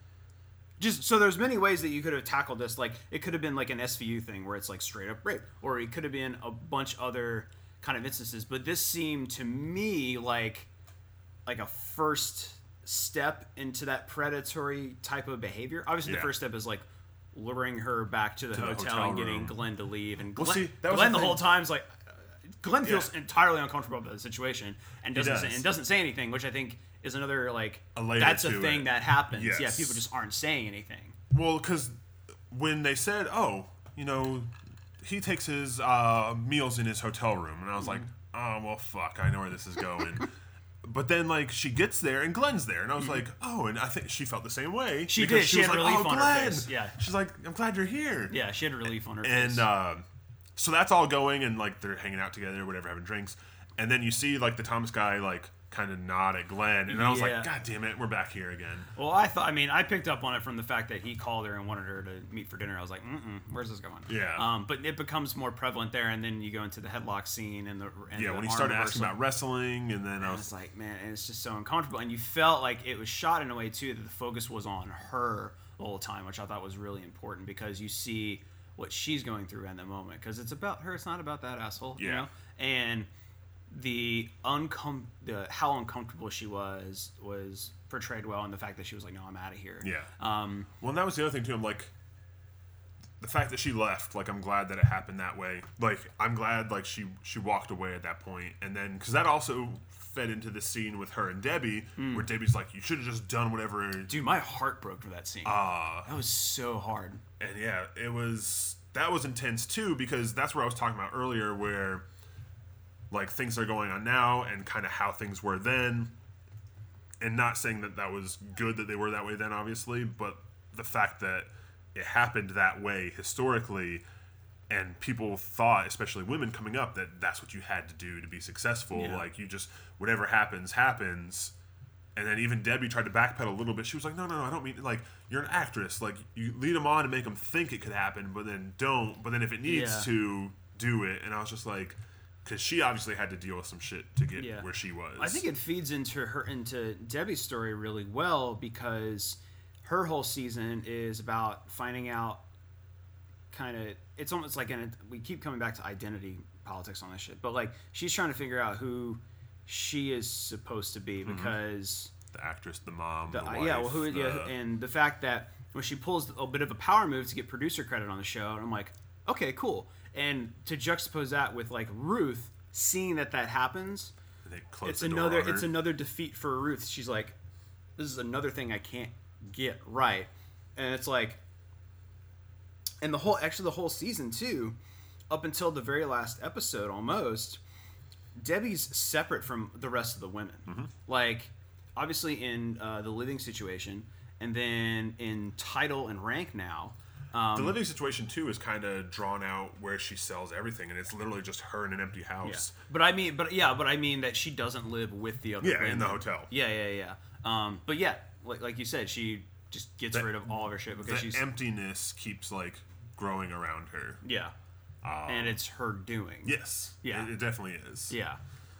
just so there's many ways that you could have tackled this. Like, it could have been like an S V U thing where it's like straight up rape, or it could have been a bunch other kind of instances. But this seemed to me like like a first step into that predatory type of behavior. Obviously, yeah. The first step is like luring her back to the, to hotel, the hotel and getting room. Glenn to leave. And Glenn, well, see, that was Glenn the, the whole time's like, uh, Glenn feels yeah. entirely uncomfortable about the situation and doesn't does. say, and doesn't say anything, which I think is another like a that's a thing it. that happens. Yes. Yeah, people just aren't saying anything. Well, because when they said, "Oh, you know, he takes his uh, meals in his hotel room," and I was mm-hmm. like, "Oh, well, fuck, I know where this is going." But then, like, she gets there, and Glenn's there. And I was mm-hmm. like, oh, and I think she felt the same way. She did. She, she had like, relief oh, on Glenn. her face. Yeah. She's like, I'm glad you're here. Yeah, she had relief on her and, face. And uh, so that's all going, and, like, they're hanging out together, whatever, having drinks. And then you see, like, the Thomas guy, like, kind of nod at Glenn. And yeah. I was like, God damn it, we're back here again. Well, I thought, I mean, I picked up on it from the fact that he called her and wanted her to meet for dinner. I was like, mm-mm, where's this going? Yeah. Um, but it becomes more prevalent there, and then you go into the headlock scene and the and yeah. The when he started asking about wrestling, and then and I was, was like, man, and it's just so uncomfortable. And you felt like it was shot in a way too that the focus was on her the whole time, which I thought was really important because you see what she's going through in the moment because it's about her. It's not about that asshole. Yeah. You know? And The uncom the how uncomfortable she was was portrayed well, and the fact that she was like, "No, I'm out of here." Yeah. Um. Well, and that was the other thing too. I'm like, the fact that she left. Like, I'm glad that it happened that way. Like, I'm glad like she she walked away at that point, and then because that also fed into the scene with her and Debbie, mm. where Debbie's like, "You should have just done whatever." Dude, my heart broke for that scene. Ah, uh, that was so hard. And yeah, it was that was intense too because that's where I was talking about earlier where. Like, things are going on now and kind of how things were then. And not saying that that was good that they were that way then, obviously, but the fact that it happened that way historically and people thought, especially women coming up, that that's what you had to do to be successful. Yeah. Like, you just, whatever happens, happens. And then even Debbie tried to backpedal a little bit. She was like, no, no, no, I don't mean, like, you're an actress. Like, you lead them on and make them think it could happen, but then don't. But then if it needs yeah. to, do it. And I was just like... Because she obviously had to deal with some shit to get yeah. where she was. I think it feeds into her into Debbie's story really well because her whole season is about finding out kind of... It's almost like... An, we keep coming back to identity politics on this shit. But, like, she's trying to figure out who she is supposed to be because... Mm-hmm. The actress, the mom, the, the wife. Yeah, well, who, the, yeah, and the fact that when she pulls a bit of a power move to get producer credit on the show, and I'm like, okay, cool. And to juxtapose that with like Ruth seeing that that happens, it's another it's another defeat for Ruth. She's like, this is another thing I can't get right, and it's like, and the whole actually the whole season too, up until the very last episode almost, Debbie's separate from the rest of the women. Mm-hmm. Like obviously in uh, the living situation, and then in title and rank now. Um, the living situation, too, is kind of drawn out where she sells everything, and it's literally just her in an empty house. Yeah. But I mean, but yeah, but I mean that she doesn't live with the other. Yeah, women. In the hotel. Yeah, yeah, yeah. Um, but yeah, like, like you said, she just gets that, rid of all of her shit because she's emptiness keeps like growing around her. Yeah, um, and it's her doing. Yes. Yeah, it, it definitely is. Yeah,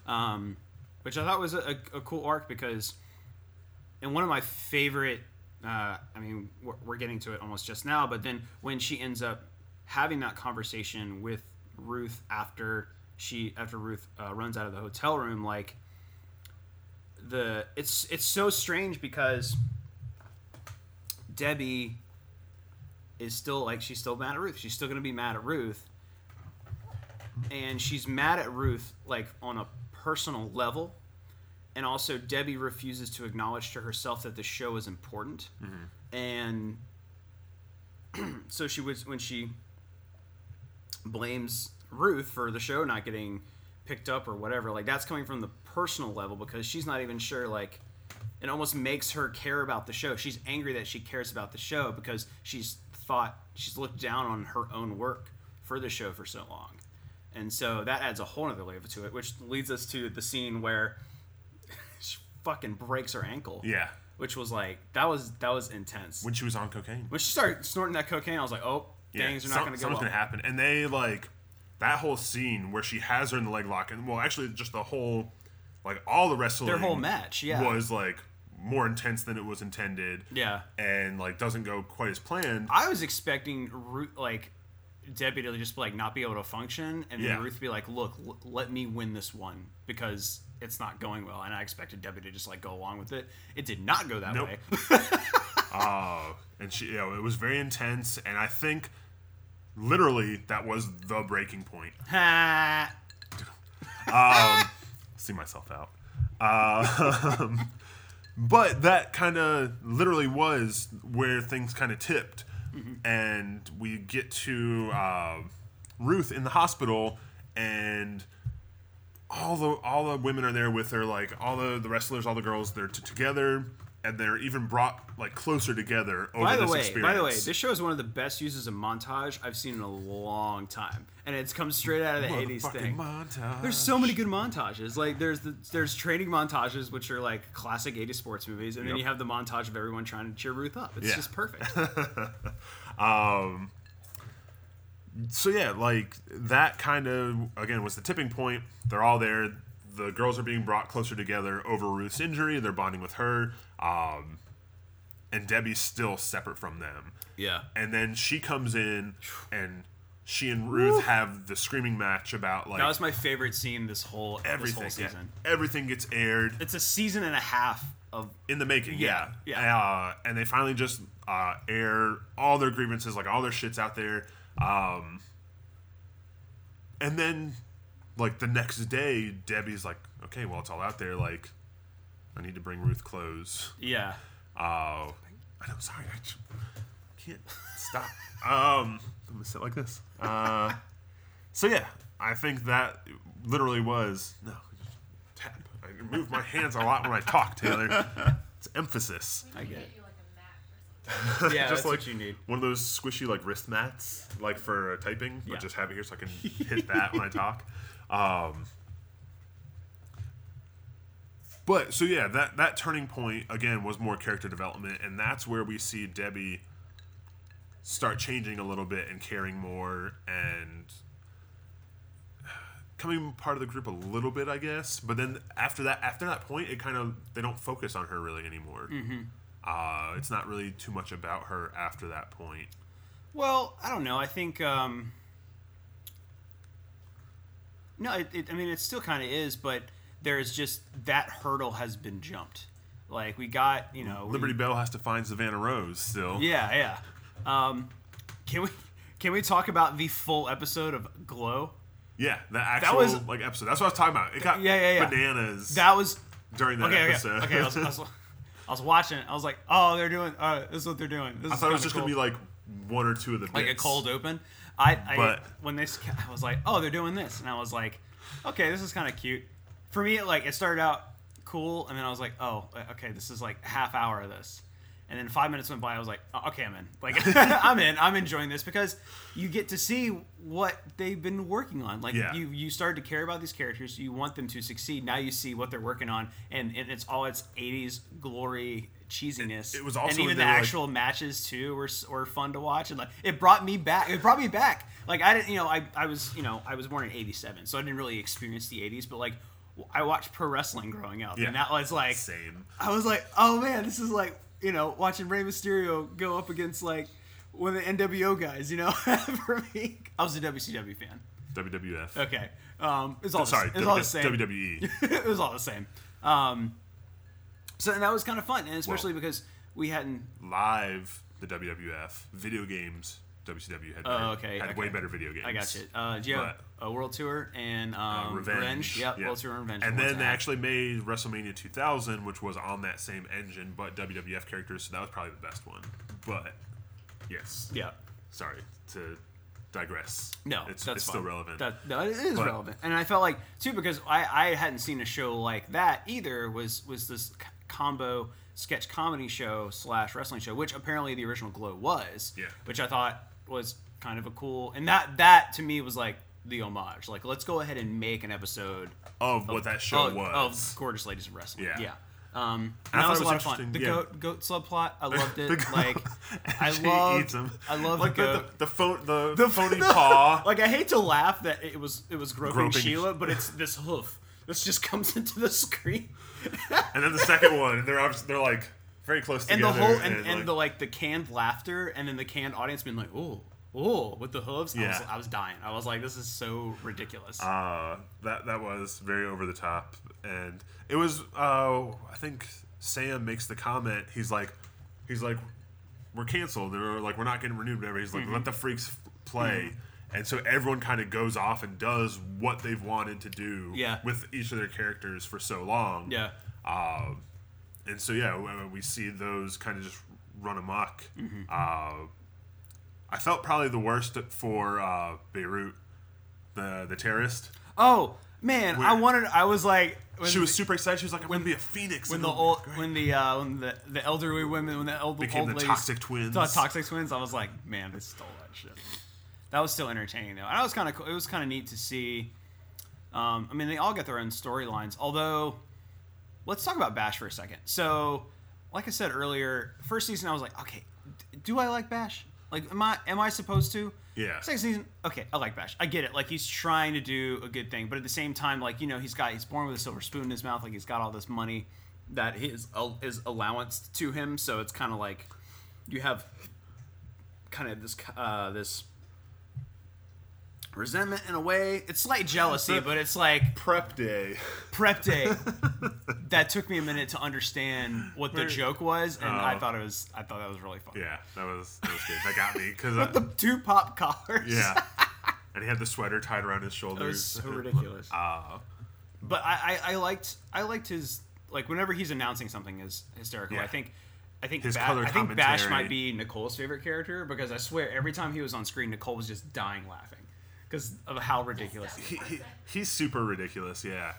um, which I thought was a, a cool arc because, and one of my favorite. Uh, I mean, we're getting to it almost just now, but then when she ends up having that conversation with Ruth after she after Ruth uh, runs out of the hotel room, like the it's it's so strange because Debbie is still like she's still mad at Ruth. She's still gonna be mad at Ruth, and she's mad at Ruth like on a personal level. And also, Debbie refuses to acknowledge to herself that the show is important. Mm-hmm. And so she was, when she blames Ruth for the show not getting picked up or whatever, like, that's coming from the personal level because she's not even sure, like, it almost makes her care about the show. She's angry that she cares about the show because she's thought, she's looked down on her own work for the show for so long. And so that adds a whole other layer to it, which leads us to the scene where fucking breaks her ankle. Yeah. Which was like, that was that was intense. When she was on cocaine. When she started snorting that cocaine, I was like, oh, yeah, things are not going to go well. Something's going to happen. And they, like, that whole scene where she has her in the leg lock, and, well, actually, just the whole, like, all the wrestling. Their whole match, yeah. Was, like, more intense than it was intended. Yeah. And, like, doesn't go quite as planned. I was expecting, like, Debbie to just, like, not be able to function, and then yeah. Ruth be like, look, l- let me win this one, because it's not going well, and I expected Debbie to just like go along with it. It did not go that nope. way. Oh, uh, and she, you know, it was very intense, and I think literally that was the breaking point. um, see myself out. Uh, but that kind of literally was where things kind of tipped, mm-hmm. and we get to uh, Ruth in the hospital, and all the all the women are there with her, like all the, the wrestlers, all the girls, they're t- together, and they're even brought like closer together over by the this way, experience. By the way, this show is one of the best uses of montage I've seen in a long time, and it's come straight out of the eighties thing. Montage. There's so many good montages. Like there's the, there's training montages, which are like classic eighties sports movies, and yep. then you have the montage of everyone trying to cheer Ruth up. It's yeah. just perfect. um. So yeah, like that kind of again was the tipping point. They're all there. The girls are being brought closer together over Ruth's injury. They're bonding with her, um, and Debbie's still separate from them. Yeah. And then she comes in, and she and Ruth Woo. have the screaming match about like that was my favorite scene. This whole everything, this whole season. Yeah, everything gets aired. It's a season and a half of in the making. Yeah. Yeah. yeah. Uh, and they finally just uh, air all their grievances, like all their shit's out there. Um, and then, like, the next day, Debbie's like, okay, well, it's all out there, like, I need to bring Ruth clothes. Yeah. Oh, uh, I know, sorry, I just can't stop. Um, I'm gonna sit like this. Uh, so yeah, I think that literally was, no, tap. I move my hands a lot when I talk, Taylor. It's emphasis. I get it. Yeah, just that's like what you need. One of those squishy like wrist mats, like for uh, typing, but yeah. just have it here so I can hit that when I talk. Um, but so yeah, that that turning point again was more character development, and that's where we see Debbie start changing a little bit and caring more and becoming part of the group a little bit, I guess. But then after that, after that point, it kind of they don't focus on her really anymore. Mm-hmm. Uh, it's not really too much about her after that point. Well, I don't know. I think um, no. It, it, I mean, it still kind of is, but there is just that hurdle has been jumped. Like we got, you know, Liberty we, Bell has to find Savannah Rose still. Yeah, yeah. Um, can we can we talk about the full episode of Glow? Yeah, the actual that was, like episode. That's what I was talking about. It got yeah, yeah, yeah. bananas. That was during that okay, episode. Okay, okay. I was, I was, I was watching it. I was like, "Oh, they're doing. Uh, this is what they're doing." This I thought it was just cool. gonna be like one or two of the bits. Like a cold open. I, I but, when they I was like, "Oh, they're doing this," and I was like, "Okay, this is kind of cute." For me, it, like it started out cool, and then I was like, "Oh, okay, this is like half hour of this," and then five minutes went by. I was like, oh, "Okay, I'm in. Like, I'm in. I'm enjoying this because you get to see what they've been working on. Like, yeah. you you started to care about these characters. You want them to succeed. Now you see what they're working on, and, and it's all its eighties glory cheesiness. It, it was also and even the actual like, matches too were were fun to watch, and like it brought me back. It brought me back. Like I didn't, you know, I I was you know I was born in eighty-seven, so I didn't really experience the eighties, but like I watched pro wrestling growing up, yeah. and that was like same. I was like, oh man, this is like. You know, watching Rey Mysterio go up against like one of the N W O guys, you know, for me. I was a W C W fan. W W F. Okay. Um, it was all oh, the, sorry, it was w- all the same. W W E. It was all the same. Um, so and that was kind of fun, and especially well, because we hadn't... Live, the W W F. Video games, W C W had, oh, better, okay, had okay. way better video games. I got you. Uh, do you have but, a World Tour and um, uh, Revenge? Revenge? Yep, yeah, World Tour and Revenge. And then they actually made WrestleMania two thousand, which was on that same engine, but W W F characters, so that was probably the best one. But, yes. Yeah. Sorry to... digress. No, it's, that's it's still relevant. That, no, it is but, relevant, and I felt like too because I, I hadn't seen a show like that either. Was was this combo sketch comedy show slash wrestling show, which apparently the original Glow was. Yeah. Which I thought was kind of a cool, and that that to me was like the homage. Like, let's go ahead and make an episode of, of what that show of, was of Gorgeous Ladies of Wrestling. Yeah. Yeah. Um, and that was, was a lot of fun. The yeah. goat, goat subplot, I loved it. Like, I love, I love like the goat. the the, fo- the, the phony the, paw. Like, I hate to laugh that it was it was groping, groping Sheila, but it's this hoof. This just comes into the screen. And then the second one, they're they're like very close together. And the whole and, and, and like, the like the canned laughter, and then the canned audience being like, "Ooh, ooh," with the hooves. Yeah. I was I was dying. I was like, this is so ridiculous. Uh that that was very over the top. And it was, uh, I think Sam makes the comment. He's like, he's like, we're canceled. They're like, we're not getting renewed. Whatever. He's like, mm-hmm. let the freaks play. Mm-hmm. And so everyone kind of goes off and does what they've wanted to do yeah. with each of their characters for so long. Yeah. Um, and so yeah, we see those kind of just run amok. Mm-hmm. Uh, I felt probably the worst for uh, Beirut, the the terrorist. Oh. Man, Where? I wanted. I was like, when she was the, super excited. She was like, "I'm going to be a phoenix." When the old, when the uh, when the, the elderly women, when the elderly became old the ladies, toxic twins, the toxic twins. I was like, "Man, they stole that shit." That was still entertaining though, and I was kind of cool. It was kind of neat to see. Um, I mean, they all get their own storylines. Although, let's talk about Bash for a second. So, like I said earlier, first season I was like, "Okay, d- do I like Bash? Like, am I am I supposed to?" Yeah. Second season, okay, I like Bash. I get it. Like, he's trying to do a good thing, but at the same time, like, you know, he's got he's born with a silver spoon in his mouth. Like, he's got all this money that is is allowanced to him. So it's kind of like you have kind of this uh, this resentment in a way. It's slight jealousy, but it's like prep day. Prep day. That took me a minute to understand what the Where, joke was, and uh, I thought it was. I thought that was really funny. Yeah, that was that was good. That got me because with I, the two pop collars. Yeah, and he had the sweater tied around his shoulders. It was so ridiculous. Uh, but I, I, I liked I liked his like whenever he's announcing something is hysterical. Yeah. I think I think his ba- color I think commentary. Bash might be Nicole's favorite character because I swear every time he was on screen, Nicole was just dying laughing because of how ridiculous he, he, he's super ridiculous. Yeah.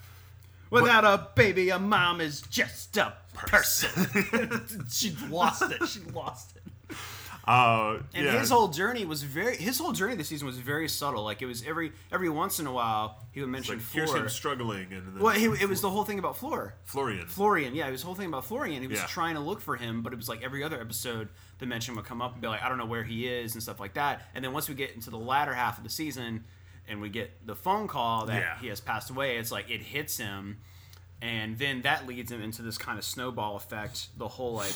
Without what? a baby, a mom is just a person. person. She lost it. She lost it. Uh, and yeah. his whole journey was very. His whole journey this season was very subtle. Like it was every every once in a while he would mention like, Fleur. Here's him struggling. And then well, he, it was the whole thing about Fleur. Florian. Florian. Yeah, it was the whole thing about Florian. He was yeah. trying to look for him, but it was like every other episode the mention would come up and be like, I don't know where he is and stuff like that. And then once we get into the latter half of the season. And we get the phone call that yeah. he has passed away. It's like it hits him, and then that leads him into this kind of snowball effect. The whole like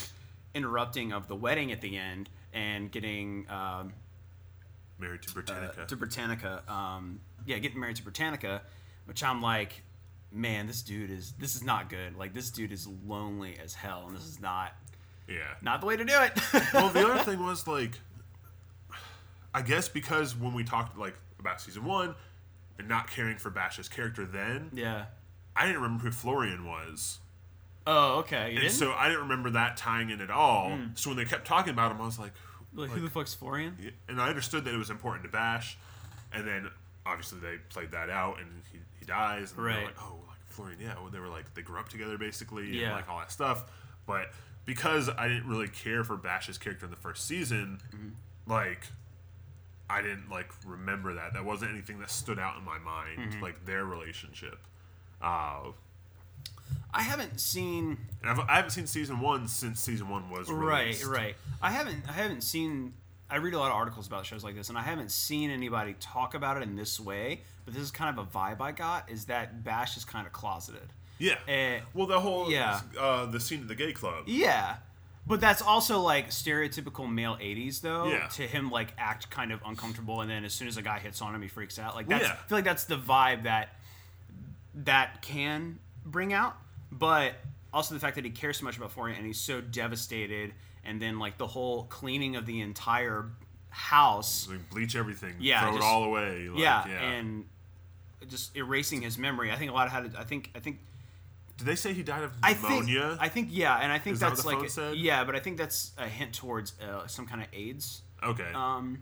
interrupting of the wedding at the end and getting um, married to Britannica. Uh, to Britannica, um, yeah, getting married to Britannica, which I'm like, man, this dude is this is not good. Like this dude is lonely as hell, and this is not, yeah, not the way to do it. Well, the other thing was like, I guess because when we talked like. about season one and not caring for Bash's character then. Yeah. I didn't remember who Florian was. Oh, okay. You and didn't? So I didn't remember that tying in at all. Mm. So when they kept talking about him, I was like, like, like who the fuck's Florian? And I understood that it was important to Bash. And then obviously they played that out and he, he dies. And right. They're like, oh, like Florian, yeah. Well, they were like, they grew up together basically yeah. and like all that stuff. But because I didn't really care for Bash's character in the first season, mm-hmm. like... I didn't, like, remember that. That wasn't anything that stood out in my mind, mm-hmm. like, their relationship. Uh, I haven't seen... And I've, I haven't seen season one since season one was released. Right, right. I haven't I haven't seen... I read a lot of articles about shows like this, and I haven't seen anybody talk about it in this way, but this is kind of a vibe I got, is that Bash is kind of closeted. Yeah. Uh, well, the whole... Yeah. Uh, the scene at the gay club. Yeah. But that's also, like, stereotypical male eighties, though. Yeah. To him, like, act kind of uncomfortable, and then as soon as a guy hits on him, he freaks out. Like, that's, yeah. I feel like that's the vibe that that can bring out. But also the fact that he cares so much about Florian, and he's so devastated, and then, like, the whole cleaning of the entire house. Like, bleach everything. Yeah. Throw just, it all away. Like, yeah, yeah. And just erasing his memory. I think a lot of had to, I think, I think... Did they say he died of pneumonia? I think, I think yeah, and I think Is that's that what the like phone said? Yeah, but I think that's a hint towards uh, some kind of AIDS. Okay. Um,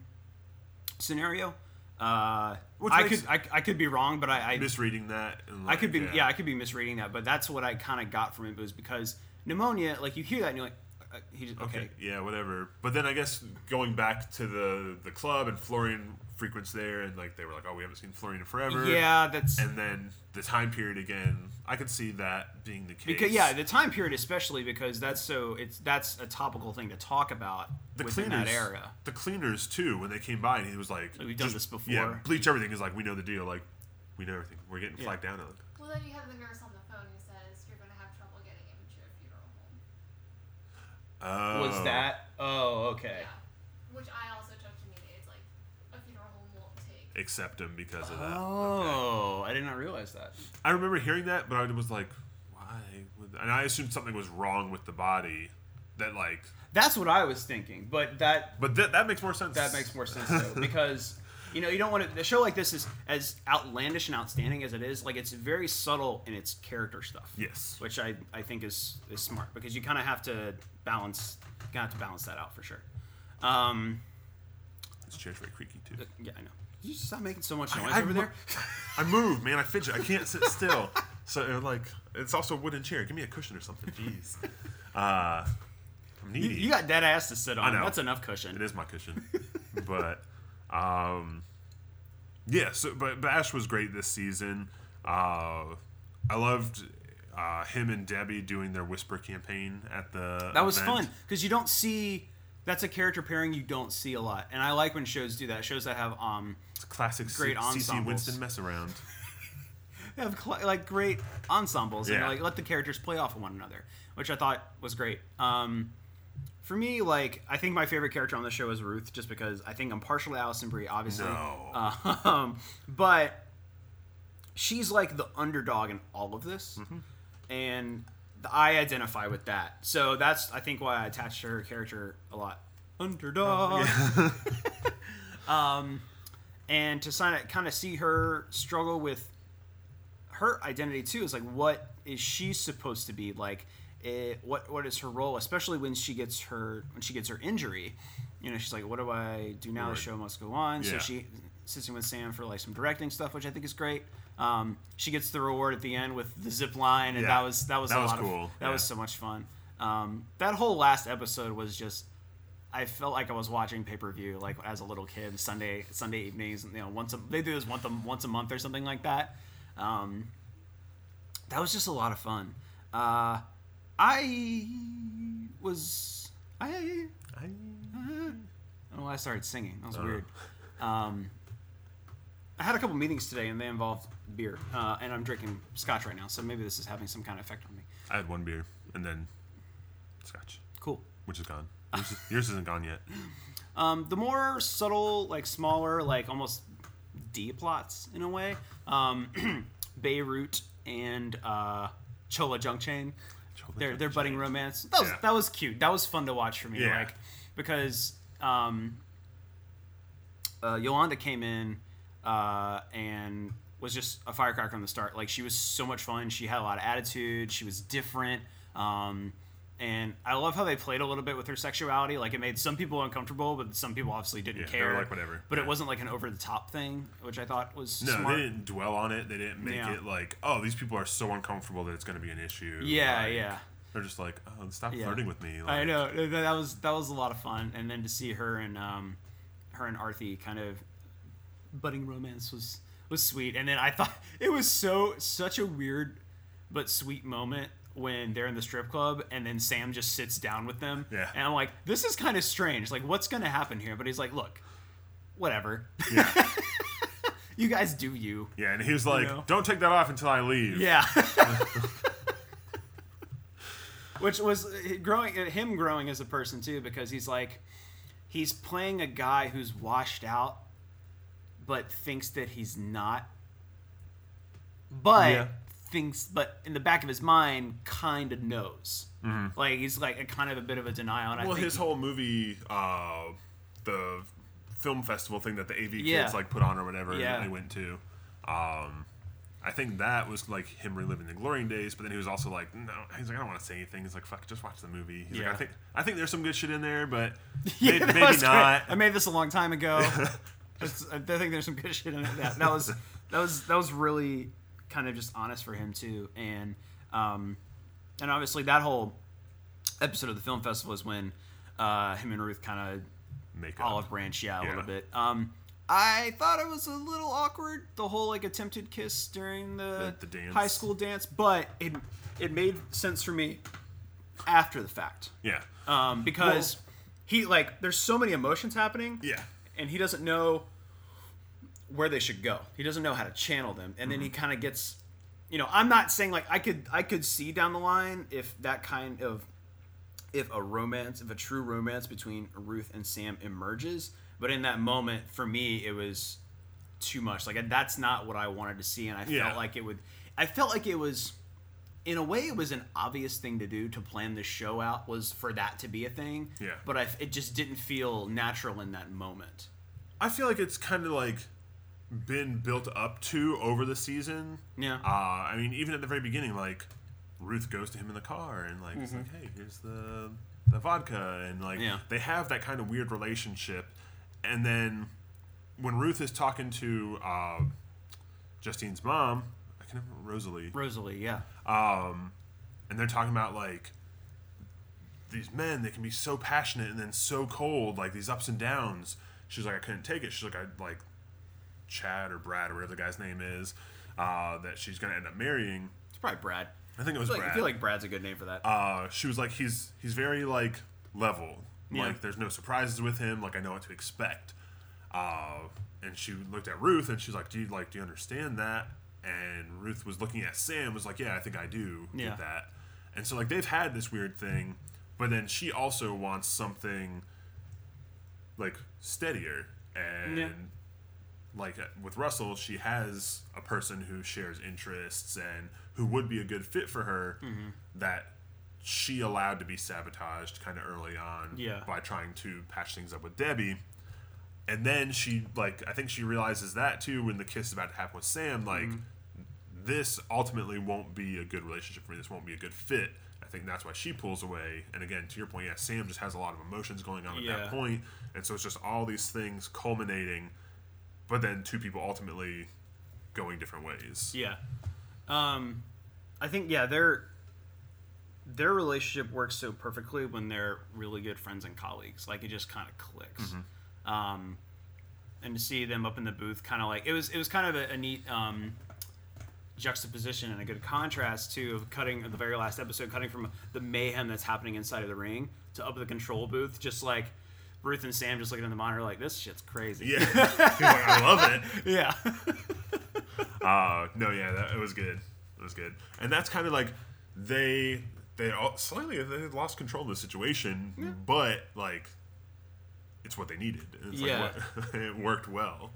scenario. Uh, Which I could I, I could be wrong, but I, I misreading that. And like, I could be yeah. yeah, I could be misreading that, but that's what I kind of got from it. It was because pneumonia, like you hear that and you're like, uh, he just okay. okay, yeah, whatever. But then I guess going back to the the club and Florian frequents there, and like they were like, oh, we haven't seen Florian in forever. Yeah, that's and then the time period again. I could see that being the case. Because, yeah, the time period especially because that's so it's that's a topical thing to talk about the within cleaners, that era. The cleaners too, when they came by, and he was like, like "We've done this before." Yeah, bleach everything is like we know the deal. Like we know everything. We're getting yeah. flagged down on it. Well, then you have the nurse on the phone who says you're going to have trouble getting him into a funeral home. Oh. Was that? Oh, okay. Yeah. Which I also took to mean it's like a funeral home won't take. Accept him because of that. Oh, okay. I did not realize that. I remember hearing that, but I was like, why? Would... And I assumed something was wrong with the body that, like... That's what I was thinking, but that... But th- that makes more sense. That makes more sense, though, because, you know, you don't want to... A show like this is as outlandish and outstanding as it is. Like, it's very subtle in its character stuff. Yes. Which I, I think is, is smart, because you kind of have to balance... You kind of have to balance that out, for sure. Um, this chair's very creaky, too. Uh, yeah, I know. You stop making so much noise I, I, over there. I move, man. I fidget. I can't sit still. So, like, it's also a wooden chair. Give me a cushion or something. Jeez. Uh, I'm needy. You, you got dead ass to sit on. I know. That's enough cushion. It is my cushion. But, um, yeah. So, but Bash was great this season. Uh, I loved uh, him and Debbie doing their whisper campaign at the. That was event. Fun because you don't see. That's a character pairing you don't see a lot, and I like when shows do that. Shows that have um, it's classic great C C ensembles. Winston mess around. They have cl- like great ensembles, yeah. And like let the characters play off of one another, which I thought was great. Um, for me, like I think my favorite character on the show is Ruth, just because I think I'm partial to Allison Brie, obviously. No. Um, but she's like the underdog in all of this, mm-hmm. and. I identify with that. So that's, I think, why I attached to her character a lot. Underdog. Oh, yeah. um, and to kind of see her struggle with her identity, too, is like, what is she supposed to be? Like, it, what what is her role? Especially when she gets her when she gets her injury. You know, she's like, what do I do now? Right. The show must go on. Yeah. So she sits in with Sam for, like, some directing stuff, which I think is great. Um, she gets the reward at the end with the zip line, and yeah, that was that was that a was lot cool. of that yeah. was so much fun. Um, that whole last episode was just I felt like I was watching pay per view like as a little kid Sunday Sunday evenings. You know, once a, they do this once a, once a month or something like that. Um, that was just a lot of fun. Uh, I was I I, I oh I started singing. That was uh. weird. Um, I had a couple meetings today, and they involved beer, uh, and I'm drinking scotch right now, so maybe this is having some kind of effect on me. I had one beer, and then scotch. Cool. Which is gone. Yours, is, yours isn't gone yet. Um, the more subtle, like smaller, like almost D-plots in a way, um, Beirut and uh, Chola Junk Chain, Chola their, Junk their budding Chain. Romance, that was, yeah. that was cute. That was fun to watch for me, yeah. like because um, uh, Yolanda came in, Uh, and was just a firecracker from the start. Like, she was so much fun. She had a lot of attitude. She was different. Um, and I love how they played a little bit with her sexuality. Like, it made some people uncomfortable, but some people obviously didn't yeah, care. They were like, whatever. But yeah. it wasn't like an over-the-top thing, which I thought was no, smart. No, they didn't dwell on it. They didn't make yeah. it like, oh, these people are so uncomfortable that it's going to be an issue. Yeah, like, yeah. They're just like, oh, stop yeah. flirting with me. Like, I know. That was that was a lot of fun. And then to see her and, um, her and Arthi kind of... budding romance was was sweet, and then I thought it was so such a weird but sweet moment when they're in the strip club and then Sam just sits down with them yeah. and I'm like, this is kind of strange, like what's gonna happen here, but he's like, look, whatever, yeah. you guys do you, yeah, and he was like, you know? Don't take that off until I leave, yeah. Which was growing him growing as a person too, because he's like, he's playing a guy who's washed out, but thinks that he's not. But yeah. thinks, but in the back of his mind, kind of knows. Mm-hmm. Like he's like a kind of a bit of a denial. And well, I think his he, whole movie, uh, the film festival thing that the A V yeah. kids like put on or whatever yeah. that they went to. Um, I think that was like him reliving the glorying days, but then he was also like, no, he's like, I don't want to say anything. He's like, fuck, just watch the movie. He's yeah. like, I think I think there's some good shit in there, but yeah, maybe not. Great. I made this a long time ago. just, I think there's some good shit in it. That, that was that was that was really kind of just honest for him too, and um, and obviously that whole episode of the film festival is when uh, him and Ruth kind of make olive branch, yeah, a yeah. little bit. Um, I thought it was a little awkward, the whole like attempted kiss during the, the, the high school dance, but it it made sense for me after the fact. Yeah. Um, because well, he like there's so many emotions happening. Yeah. And he doesn't know where they should go. He doesn't know how to channel them, and mm-hmm. then he kind of gets, you know, I'm not saying like I could I could see down the line if that kind of if a romance, if a true romance between Ruth and Sam emerges. But in that moment, for me, it was too much. Like, that's not what I wanted to see, and I yeah. felt like it would... I felt like it was... In a way, it was an obvious thing to do, to plan this show out, was for that to be a thing. Yeah. But I, it just didn't feel natural in that moment. I feel like it's kind of, like, been built up to over the season. Yeah. Uh, I mean, even at the very beginning, like, Ruth goes to him in the car, and, like, mm-hmm. it's like, hey, here's the, the vodka. And, like, yeah. they have that kind of weird relationship. And then when Ruth is talking to uh, Justine's mom, I can't remember, Rosalie. Rosalie, yeah. Um, and they're talking about, like, these men, they can be so passionate and then so cold, like, these ups and downs. She's like, I couldn't take it. She's like, I like Chad or Brad or whatever the guy's name is uh, that she's going to end up marrying. It's probably Brad. I think it was I like, Brad. I feel like Brad's a good name for that. Uh, she was like, he's he's very, like, level. Like, yeah. there's no surprises with him. Like, I know what to expect. Uh, and she looked at Ruth, and she's like, do you, like, do you understand that? And Ruth was looking at Sam, was like, yeah, I think I do yeah. get that. And so, like, they've had this weird thing, but then she also wants something, like, steadier. And, yeah. like, with Russell, she has a person who shares interests and who would be a good fit for her mm-hmm. that... she allowed to be sabotaged kind of early on yeah. by trying to patch things up with Debbie. And then she, like, I think she realizes that, too, when the kiss is about to happen with Sam, like, mm-hmm. this ultimately won't be a good relationship for me. This won't be a good fit. I think that's why she pulls away. And again, to your point, yeah, Sam just has a lot of emotions going on at yeah. that point. And so it's just all these things culminating, but then two people ultimately going different ways. Yeah. Um, I think, yeah, they're... their relationship works so perfectly when they're really good friends and colleagues. Like, it just kind of clicks. Mm-hmm. Um, and to see them up in the booth, kind of like it was, it was kind of a, a neat um, juxtaposition and a good contrast too, of cutting the very last episode, cutting from the mayhem that's happening inside of the ring to up at the control booth, just like Ruth and Sam just looking at the monitor like, this shit's crazy. Yeah. He's like, I love it. Yeah. uh, no, yeah, that, it was good. It was good. And that's kind of like they... They all, slightly they had lost control of the situation, yeah. but like it's what they needed. It's yeah, like, what, it worked well.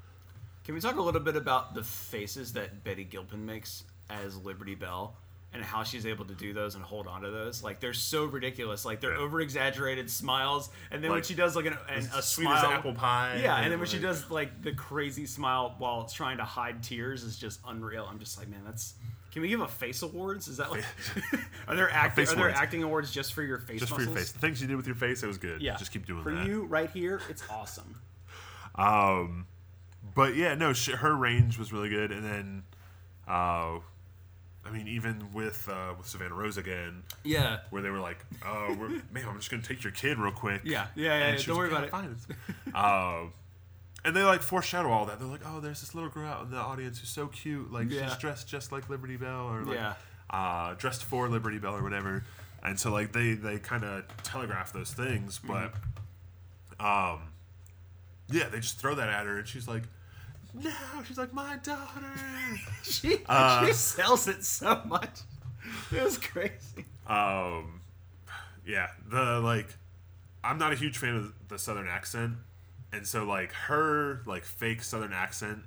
Can we talk a little bit about the faces that Betty Gilpin makes as Liberty Belle and how she's able to do those and hold on to those? Like they're so ridiculous. Like they're yeah. over exaggerated smiles, and then like, when she does like an, an a sweet smile, as apple pie. Yeah, and, and then when like, she does like the crazy smile while trying to hide tears is just unreal. I'm just like, man, that's. Can we give a face awards? Is that like are there acting are there awards. acting awards just for your face? Just muscles? For your face. The things you did with your face, it was good. Yeah. Just keep doing for that. For you right here, it's awesome. um, but yeah, no, she, her range was really good, and then, uh, I mean, even with uh, with Savannah Rose again. Yeah. Where they were like, oh, we're, man, I'm just gonna take your kid real quick. Yeah, yeah, yeah. yeah don't worry like, about it. Fine. uh, And they, like, foreshadow all that. They're like, oh, there's this little girl out in the audience who's so cute. Like, yeah. she's dressed just like Liberty Belle or, like, yeah. uh, dressed for Liberty Belle or whatever. And so, like, they, they kind of telegraph those things. But, mm-hmm. um, yeah, they just throw that at her. And she's like, no. She's like, my daughter. she, uh, she sells it so much. It was crazy. Um, Yeah, the like, I'm not a huge fan of the Southern accent, and so like her like fake Southern accent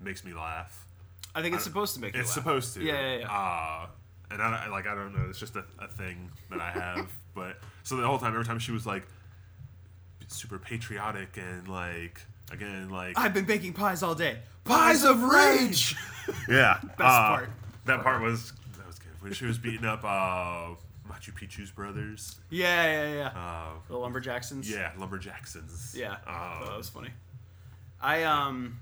makes me laugh. I think it's I supposed to make you it's laugh. It's supposed to. Yeah, yeah, yeah. Uh, and I like I don't know, it's just a, a thing that I have. But so the whole time, every time she was like super patriotic and like again like I've been baking pies all day. Pies of rage. Yeah, best uh, part. That part was that was good when she was beating up uh, Machu Picchu's brothers. Yeah, yeah, yeah. Uh, the Lumberjacksons. Yeah, Lumberjacksons. Yeah, um, oh, that was funny. I um,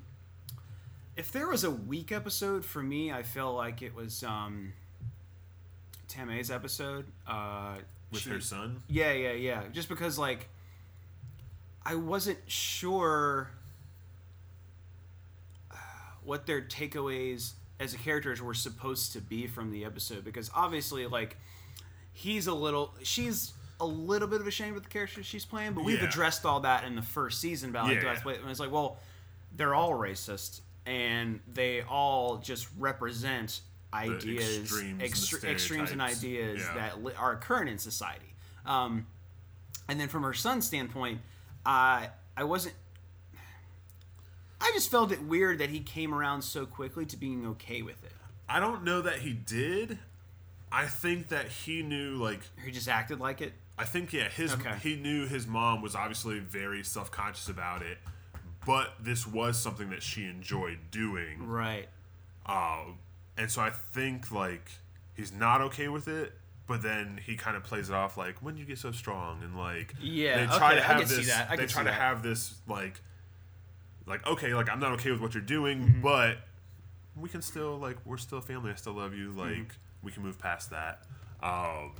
if there was a weak episode for me, I feel like it was um, Tame's episode uh, with she, her son. Yeah, yeah, yeah. Just because like I wasn't sure what their takeaways as a characters were supposed to be from the episode, because obviously like he's a little she's a little bit of ashamed with the character she's playing, but we've yeah. addressed all that in the first season about like, yeah. and it's like, well, they're all racist and they all just represent ideas extremes, extre- and extremes and ideas yeah. that li- are current in society. Um, and then from her son's standpoint, I uh, I wasn't I just felt it weird that he came around so quickly to being okay with it. I don't know that he did. I think that he knew, like... He just acted like it? I think, yeah, his okay. he knew his mom was obviously very self-conscious about it, but this was something that she enjoyed doing. Right. Um, and so I think, like, he's not okay with it, but then he kind of plays it off like, when do you get so strong? And, like... Yeah, they try okay, to have I can this, see that. I can They try see to that. have this, like... Like, okay, like, I'm not okay with what you're doing, mm-hmm. but we can still, like, we're still family. I still love you. Like, mm-hmm. we can move past that. Um,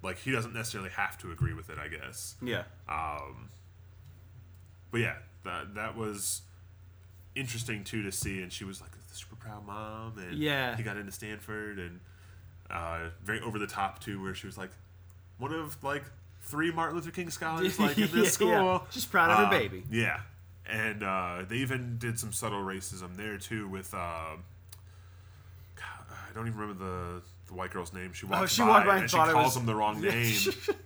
like, he doesn't necessarily have to agree with it, I guess. Yeah. Um, but, yeah, that that was interesting, too, to see. And she was, like, the super proud mom. And yeah. he got into Stanford. And uh, very over the top, too, where she was, like, one of, like, three Martin Luther King scholars, like, in this yeah, school. Yeah. She's proud of her uh, baby. Yeah. And uh, they even did some subtle racism there, too, with... Uh, God, I don't even remember the, the white girl's name. She walks oh, she by, walked by and, and she calls was... him the wrong name.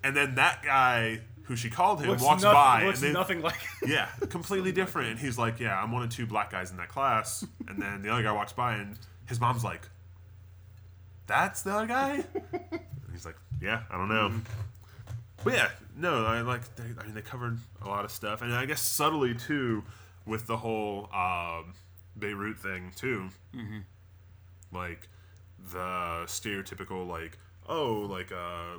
And then that guy who she called him looks walks nothing, by. Looks and they, nothing like... Yeah, completely different. And he's like, yeah, I'm one of two black guys in that class. And then the other guy walks by, and his mom's like, that's the other guy? And he's like, yeah, I don't know. Mm-hmm. But yeah, no, I like. They, I mean, they covered a lot of stuff, and I guess subtly too, with the whole um, Beirut thing too. Mm-hmm. Like the stereotypical, like oh, like uh,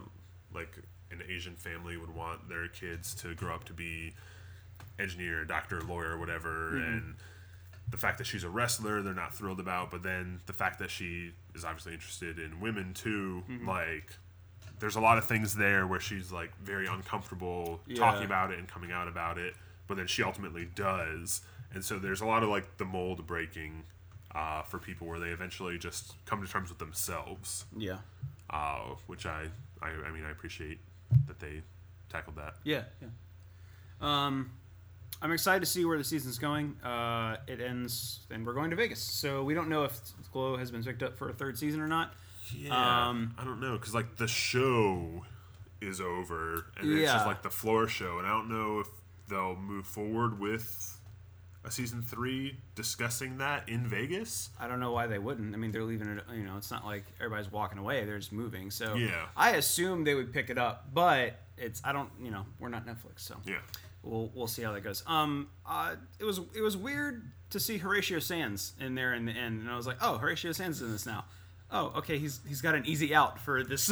like an Asian family would want their kids to grow up to be engineer, doctor, lawyer, whatever, mm-hmm. and the fact that she's a wrestler, they're not thrilled about. But then the fact that she is obviously interested in women too, mm-hmm. like. There's a lot of things there where she's like very uncomfortable yeah. talking about it and coming out about it, but then she ultimately does, and so there's a lot of like the mold breaking uh, for people where they eventually just come to terms with themselves. Yeah, uh, which I, I, I mean, I appreciate that they tackled that. Yeah, yeah. Um, I'm excited to see where the season's going. Uh, it ends, and we're going to Vegas, so we don't know if Glow has been picked up for a third season or not. Yeah, um, I don't know, because, like, the show is over, and yeah. it's just, like, the floor show, and I don't know if they'll move forward with a season three discussing that in Vegas. I don't know why they wouldn't. I mean, they're leaving it, you know, it's not like everybody's walking away, they're just moving, so yeah. I assume they would pick it up, but it's, I don't, you know, we're not Netflix, so yeah. we'll we'll see how that goes. Um, uh, it was it was weird to see Horatio Sands in there in the end, and I was like, oh, Horatio Sands is in this now. Oh, okay. He's he's got an easy out for this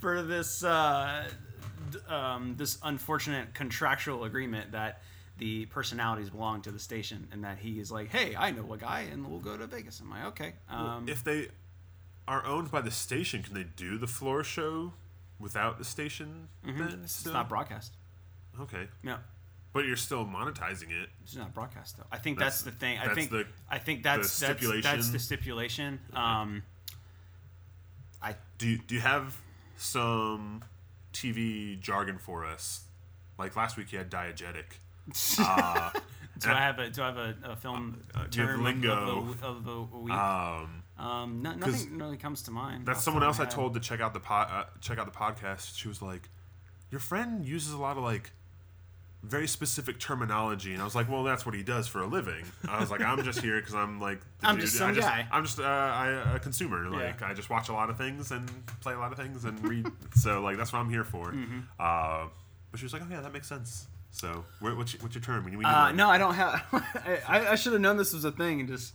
for this uh, um, this unfortunate contractual agreement that the personalities belong to the station, and that he is like, hey, I know a guy, and we'll go to Vegas. Am I okay? Um, well, if they are owned by the station, can they do the floor show without the station? Mm-hmm. Then it's still? Not broadcast. Okay. No. But you're still monetizing it. It's not broadcast though. I think that's, that's the thing. I that's think the, I think that's the stipulation. That's, that's the stipulation. Um, I do. You, do you have some T V jargon for us? Like last week, you had diegetic. Uh, Do I have a do I have a, a film uh, term lingo of the, of the week? Um, um, no, nothing really comes to mind. That's someone else I told to check out the pod, uh, check out the podcast. She was like, "Your friend uses a lot of like very specific terminology," and I was like, "Well, that's what he does for a living." I was like, "I'm just here because I'm like the I'm dude. just some I just, guy. I'm just uh, I, a consumer. Like yeah. I just watch a lot of things and play a lot of things and read. So like that's what I'm here for." Mm-hmm. Uh, but she was like, "Oh yeah, that makes sense." So, what's your, what's your term? We need uh, no, I don't have... I, I should have known this was a thing and just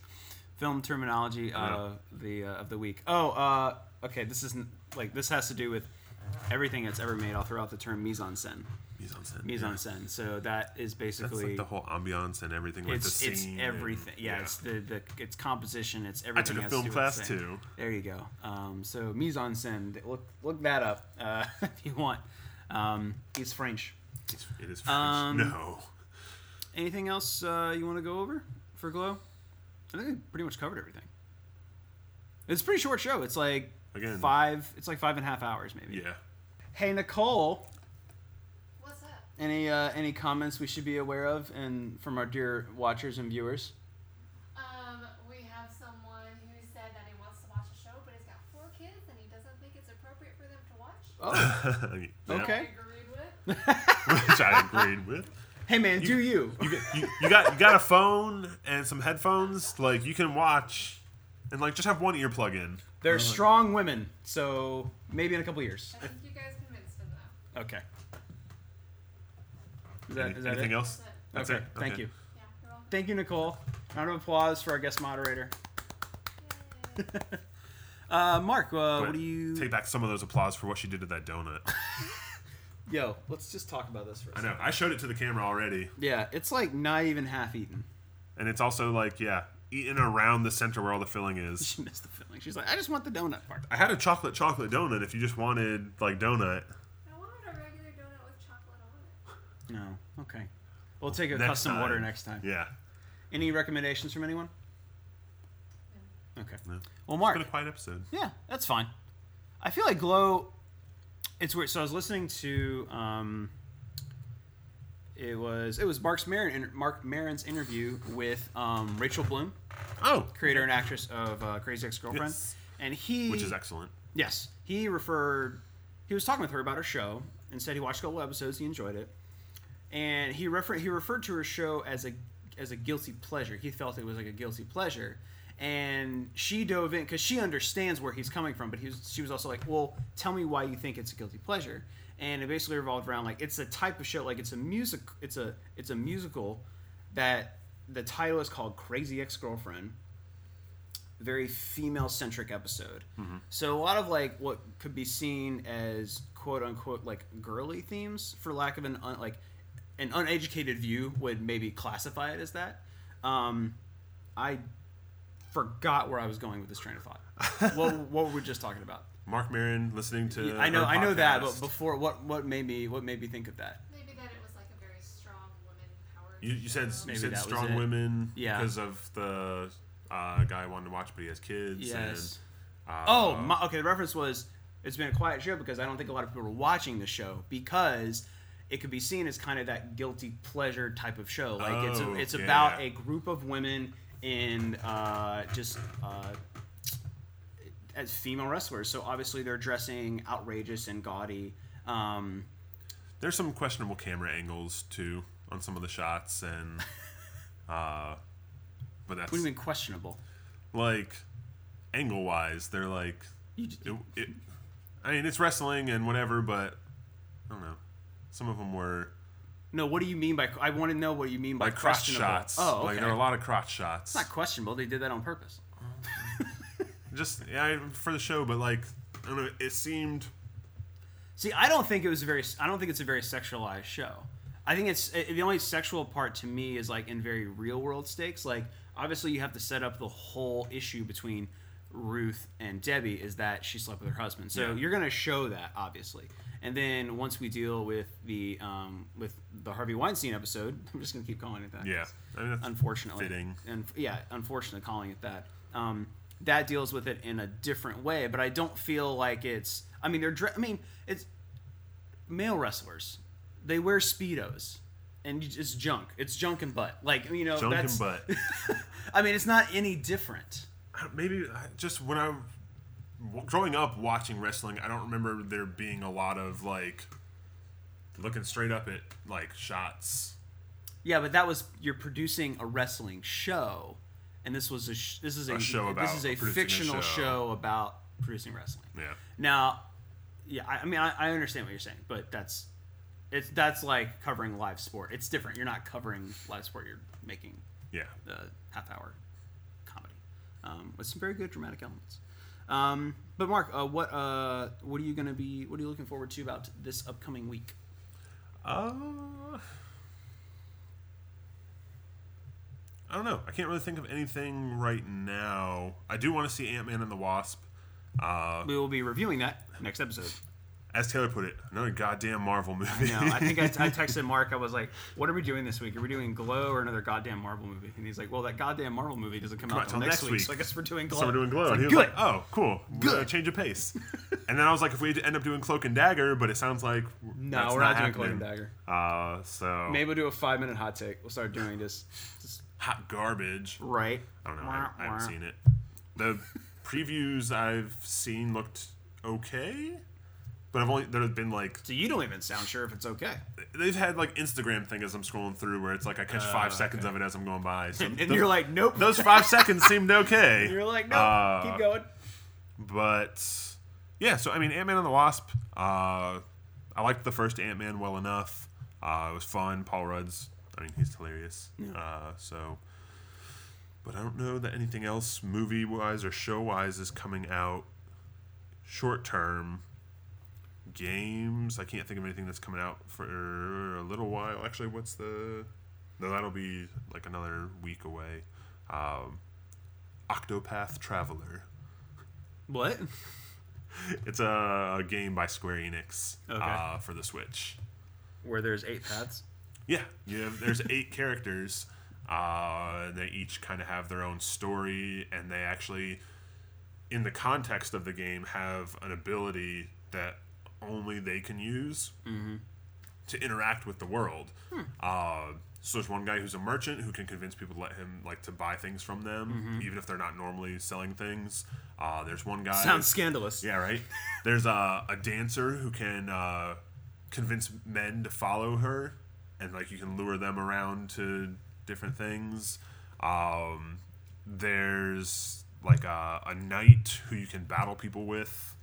film terminology uh, yeah. the, uh, of the week. Oh, uh, okay, this isn't... Like, this has to do with everything that's ever made. I'll throw out the term mise-en-scène. Mise-en-scène. Mise-en-scène. Yeah. So, that is basically... That's like the whole ambiance and everything, like the scene. It's everything. And, yeah, yeah, it's the, the it's composition. It's everything. I took a film to class, too. There you go. Um, so, mise-en-scène. Look, look that up uh, if you want. Um, it's French. It is um, no. Anything else uh, you want to go over for Glow? I think we pretty much covered everything. It's a pretty short show. It's like Again. five. It's like five and a half hours, maybe. Yeah. Hey Nicole. What's up? Any uh, any comments we should be aware of, and from our dear watchers and viewers? Um, we have someone who said that he wants to watch a show, but he's got four kids, and he doesn't think it's appropriate for them to watch. Oh. Yeah. Okay. Which I agreed with. Hey man, you, do you. you? You you got you got a phone and some headphones. Like you can watch, and like just have one earplug in. They're uh, strong women, so maybe in a couple years. I think you guys convinced them though. Okay. Is that, Any, is that anything it? else? That's okay. It. Thank okay. you. Yeah, you're welcome. Thank you, Nicole. Round of applause for our guest moderator. uh, Mark, uh, what do you take back some of those applause for what she did to that donut? Yo, let's just talk about this for a second. I know. I showed it to the camera already. Yeah, it's like not even half eaten. And it's also like, yeah, eaten around the center where all the filling is. She missed the filling. She's like, I just want the donut part. I had a chocolate chocolate donut if you just wanted, like, donut. I wanted a regular donut with chocolate on it. No. Okay. We'll take a next custom time. order next time. Yeah. Any recommendations from anyone? No. Okay. No. Well, Mark. It's been a quiet episode. Yeah, that's fine. I feel like Glow... It's weird. So I was listening to um, it was it was Marc Maron, Marc Maron's interview with um, Rachel Bloom, oh, creator and actress of uh, Crazy Ex-Girlfriend, yes. and he which is excellent. Yes, he referred. He was talking with her about her show and said he watched a couple episodes, he enjoyed it, and he referred he referred to her show as a as a guilty pleasure. He felt it was like a guilty pleasure. And she dove in because she understands where he's coming from, but he was, she was also like, well, tell me why you think it's a guilty pleasure. And it basically revolved around like it's a type of show, like it's a music, it's a it's a musical that the title is called Crazy Ex-Girlfriend, very female-centric episode. Mm-hmm. So a lot of like what could be seen as quote unquote like girly themes, for lack of an un, like an uneducated view would maybe classify it as that. Um, I. Forgot where I was going with this train of thought. What, what were we just talking about? Marc Maron listening to. Yeah, I know, I know that. But before, what, what made me, what made me think of that? Maybe that it was like a very strong woman power. You, you said, you Maybe said strong women, yeah. because of the uh, guy I wanted to watch, but he has kids. Yes. And, uh, oh, my, okay. The reference was it's been a quiet show because I don't think a lot of people are watching the show because it could be seen as kind of that guilty pleasure type of show. Like oh, it's a, it's yeah. about a group of women. In uh, just uh, as female wrestlers, so obviously they're dressing outrageous and gaudy. Um, There's some questionable camera angles too on some of the shots, and uh, but that's what do you mean questionable? Like angle wise, they're like, you just, it, it, I mean, it's wrestling and whatever, but I don't know. Some of them were. No, what do you mean by... I want to know what you mean by... Like crotch shots. Oh, okay. Like, there are a lot of crotch shots. It's not questionable. They did that on purpose. Just, yeah, for the show, but, like, I don't know, it seemed... See, I don't think it was a very... I don't think it's a very sexualized show. I think it's... It, the only sexual part to me is, like, in very real-world stakes. Like, obviously, you have to set up the whole issue between Ruth and Debbie is that she slept with her husband. So, yeah. You're going to show that, obviously. And then once we deal with the um, with the Harvey Weinstein episode, I'm just going to keep calling it that. Yeah. I mean, that's unfortunately. Fitting. And yeah, unfortunately calling it that. Um, that deals with it in a different way, but I don't feel like it's... I mean, they're... I mean, it's... Male wrestlers, they wear Speedos. and it's junk. It's junk and butt. Like, you know, junk that's, and butt. I mean, it's not any different. Maybe just when I growing up watching wrestling, I don't remember there being a lot of like looking straight up at like shots. Yeah, but that was you're producing a wrestling show, and this was a sh- this is a, a show about this is a fictional a show. show about producing wrestling. Yeah. Now, yeah, I, I mean, I, I understand what you're saying, but that's. It's that's like covering live sport. It's different. You're not covering live sport. You're making yeah uh, half hour comedy um, with some very good dramatic elements. Um, but Mark, uh, what uh, what are you gonna be? What are you looking forward to about this upcoming week? Uh, I don't know. I can't really think of anything right now. I do want to see Ant-Man and the Wasp. Uh, we will be reviewing that next episode. As Taylor put it, another goddamn Marvel movie. I know. I think I, t- I texted Mark. I was like, what are we doing this week? Are we doing Glow or another goddamn Marvel movie? And he's like, well, that goddamn Marvel movie doesn't come, come out until next week. week. So I guess we're doing Glow. So we're doing Glow. Like, and he was good. like, oh, cool. Good. We're change of pace. And then I was like, if we end up doing Cloak and Dagger, but it sounds like No, that's we're not, not doing Cloak and Dagger. Uh, so Maybe we'll do a five-minute hot take. We'll start doing this. Just hot garbage. Right. I don't know. Wah, I, I haven't wah. seen it. The previews I've seen looked okay. But I've only there have been like so you don't even sound sure if it's okay. They've had like Instagram thing as I'm scrolling through where it's like I catch uh, five okay. seconds of it as I'm going by, so and, and the, you're like nope. Those five seconds seemed okay. And you're like nope, uh, keep going. But yeah, so I mean, Ant-Man and the Wasp. Uh, I liked the first Ant-Man well enough. Uh, it was fun. Paul Rudd's. I mean, he's hilarious. Yeah. Uh, so, but I don't know that anything else movie wise or show wise is coming out short term. Games. I can't think of anything that's coming out for a little while. Actually, what's the? No, that'll be like another week away. Um, Octopath Traveler. What? It's a, a game by Square Enix okay. uh, for the Switch. Where there's eight paths. Yeah, you have, there's eight characters. Uh, they each kind of have their own story, and they actually, in the context of the game, have an ability that only they can use mm-hmm. to interact with the world. Hmm. Uh, so there's one guy who's a merchant who can convince people to let him like to buy things from them, mm-hmm. even if they're not normally selling things. Uh, there's one guy. Sounds scandalous. Yeah, right. There's a, a dancer who can uh, convince men to follow her, and like you can lure them around to different things. Um, there's like a, a knight who you can battle people with.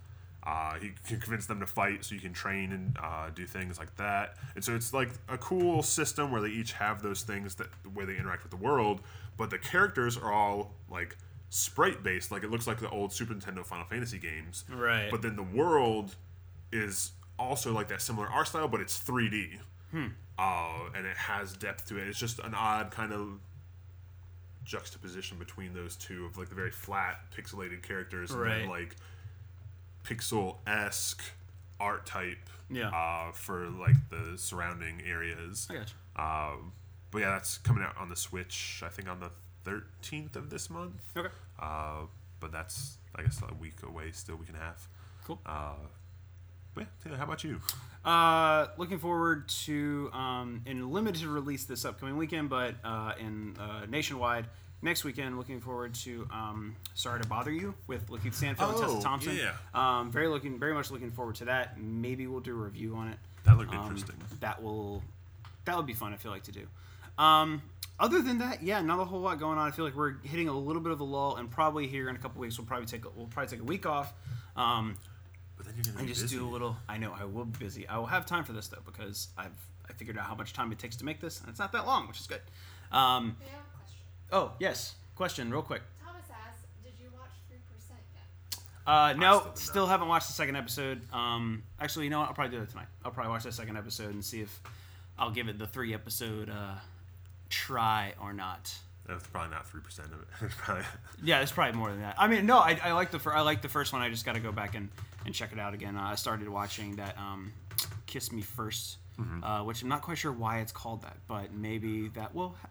Uh, he can convince them to fight, so you can train and uh, do things like that. And so it's like a cool system where they each have those things that the way they interact with the world, but the characters are all like sprite based, like it looks like the old Super Nintendo Final Fantasy games. Right. But then the world is also like that similar art style, but it's three D, hmm. uh, and it has depth to it. It's just an odd kind of juxtaposition between those two of like the very flat, pixelated characters, right. and then, like. Pixel-esque art type yeah. uh, for like the surrounding areas. I gotcha. Um, but yeah, that's coming out on the Switch, I think on the thirteenth of this month. Okay. Uh, but that's, I guess, a week away still, week and a half. Cool. Uh, but yeah, Taylor, how about you? Uh, looking forward to, um, in limited release this upcoming weekend, but uh, in uh, nationwide, next weekend, looking forward to um, Sorry to Bother You with Lakeith Stanfield oh, and Tessa Thompson. Yeah. Um, very looking, very much looking forward to that. Maybe we'll do a review on it. That looked um, interesting. That will, that would be fun. I feel like to do. Um, other than that, yeah, not a whole lot going on. I feel like we're hitting a little bit of a lull, and probably here in a couple weeks we'll probably take a, we'll probably take a week off. Um, but then you're gonna and be just busy. do a little. I know I will be busy. I will have time for this though because I've I figured out how much time it takes to make this, and it's not that long, which is good. Um, yeah. Oh, yes. Question, real quick. Thomas asks, did you watch three percent yet? Uh, no, still, still haven't watched the second episode. Um, actually, you know what? I'll probably do that tonight. I'll probably watch that second episode and see if I'll give it the three-episode uh, try or not. That's probably not three percent of it. probably... Yeah, it's probably more than that. I mean, no, I, I like the fir- I like the first one. I just got to go back and, and check it out again. Uh, I started watching that um, Kiss Me First, mm-hmm. uh, which I'm not quite sure why it's called that, but maybe that will... Ha-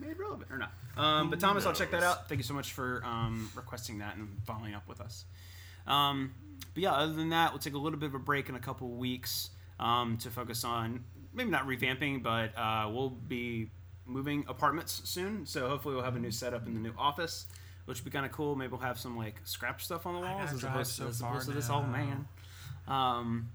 made relevant or not. Um, but Thomas, I'll check that out. Thank you so much for um, requesting that and following up with us. Um, but yeah, other than that, we'll take a little bit of a break in a couple weeks um, to focus on maybe not revamping, but uh, we'll be moving apartments soon. So hopefully we'll have a new setup in the new office, which would be kind of cool. Maybe we'll have some like scrap stuff on the walls as opposed, so as opposed to this old man. Um,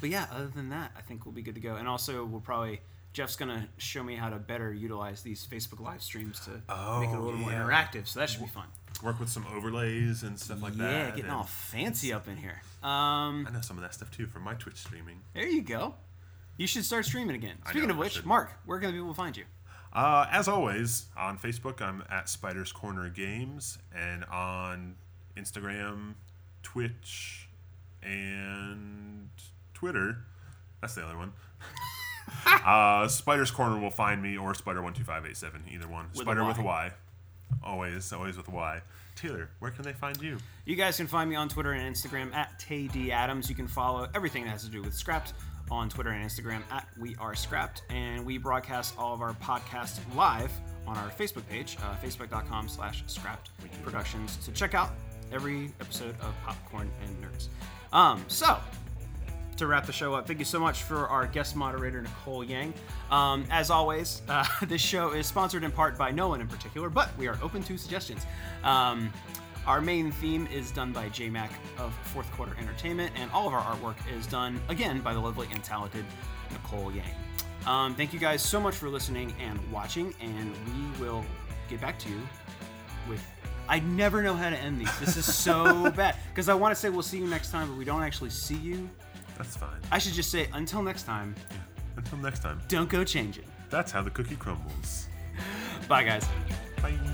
but yeah, other than that, I think we'll be good to go. And also we'll probably... Jeff's going to show me how to better utilize these Facebook live streams to oh, make it a little yeah. more interactive. So that should be fun. Work with some overlays and stuff like yeah, that. Yeah, getting all fancy up in here. Um, I know some of that stuff too from my Twitch streaming. There you go. You should start streaming again. Speaking know, of which, Mark, where can the people find you? Uh, as always, on Facebook, I'm at Spider's Corner Games. And on Instagram, Twitch, and Twitter. That's the other one. uh, Spider's Corner will find me, or Spider one two five eight seven, either one. With Spider a with a Y. Always, always with a Y. Taylor, where can they find you? You guys can find me on Twitter and Instagram at T D Adams. You can follow everything that has to do with Scrapt on Twitter and Instagram at We Are Scrapt. And we broadcast all of our podcasts live on our Facebook page, uh, facebook.com slash Scrapt Productions, to check out every episode of Popcorn and Nerds. Um, so... To wrap the show up, thank you so much for our guest moderator, Nicole Yang. Um, as always, uh, this show is sponsored in part by no one in particular, but we are open to suggestions. Um, our main theme is done by J Mac of Fourth Quarter Entertainment, and all of our artwork is done, again, by the lovely and talented Nicole Yang. Um, thank you guys so much for listening and watching, and we will get back to you with... I never know how to end these. This is so bad. Because I want to say we'll see you next time, but we don't actually see you. That's fine. I should just say, until next time. Yeah. Until next time. Don't go changing. That's how the cookie crumbles. Bye, guys. Bye.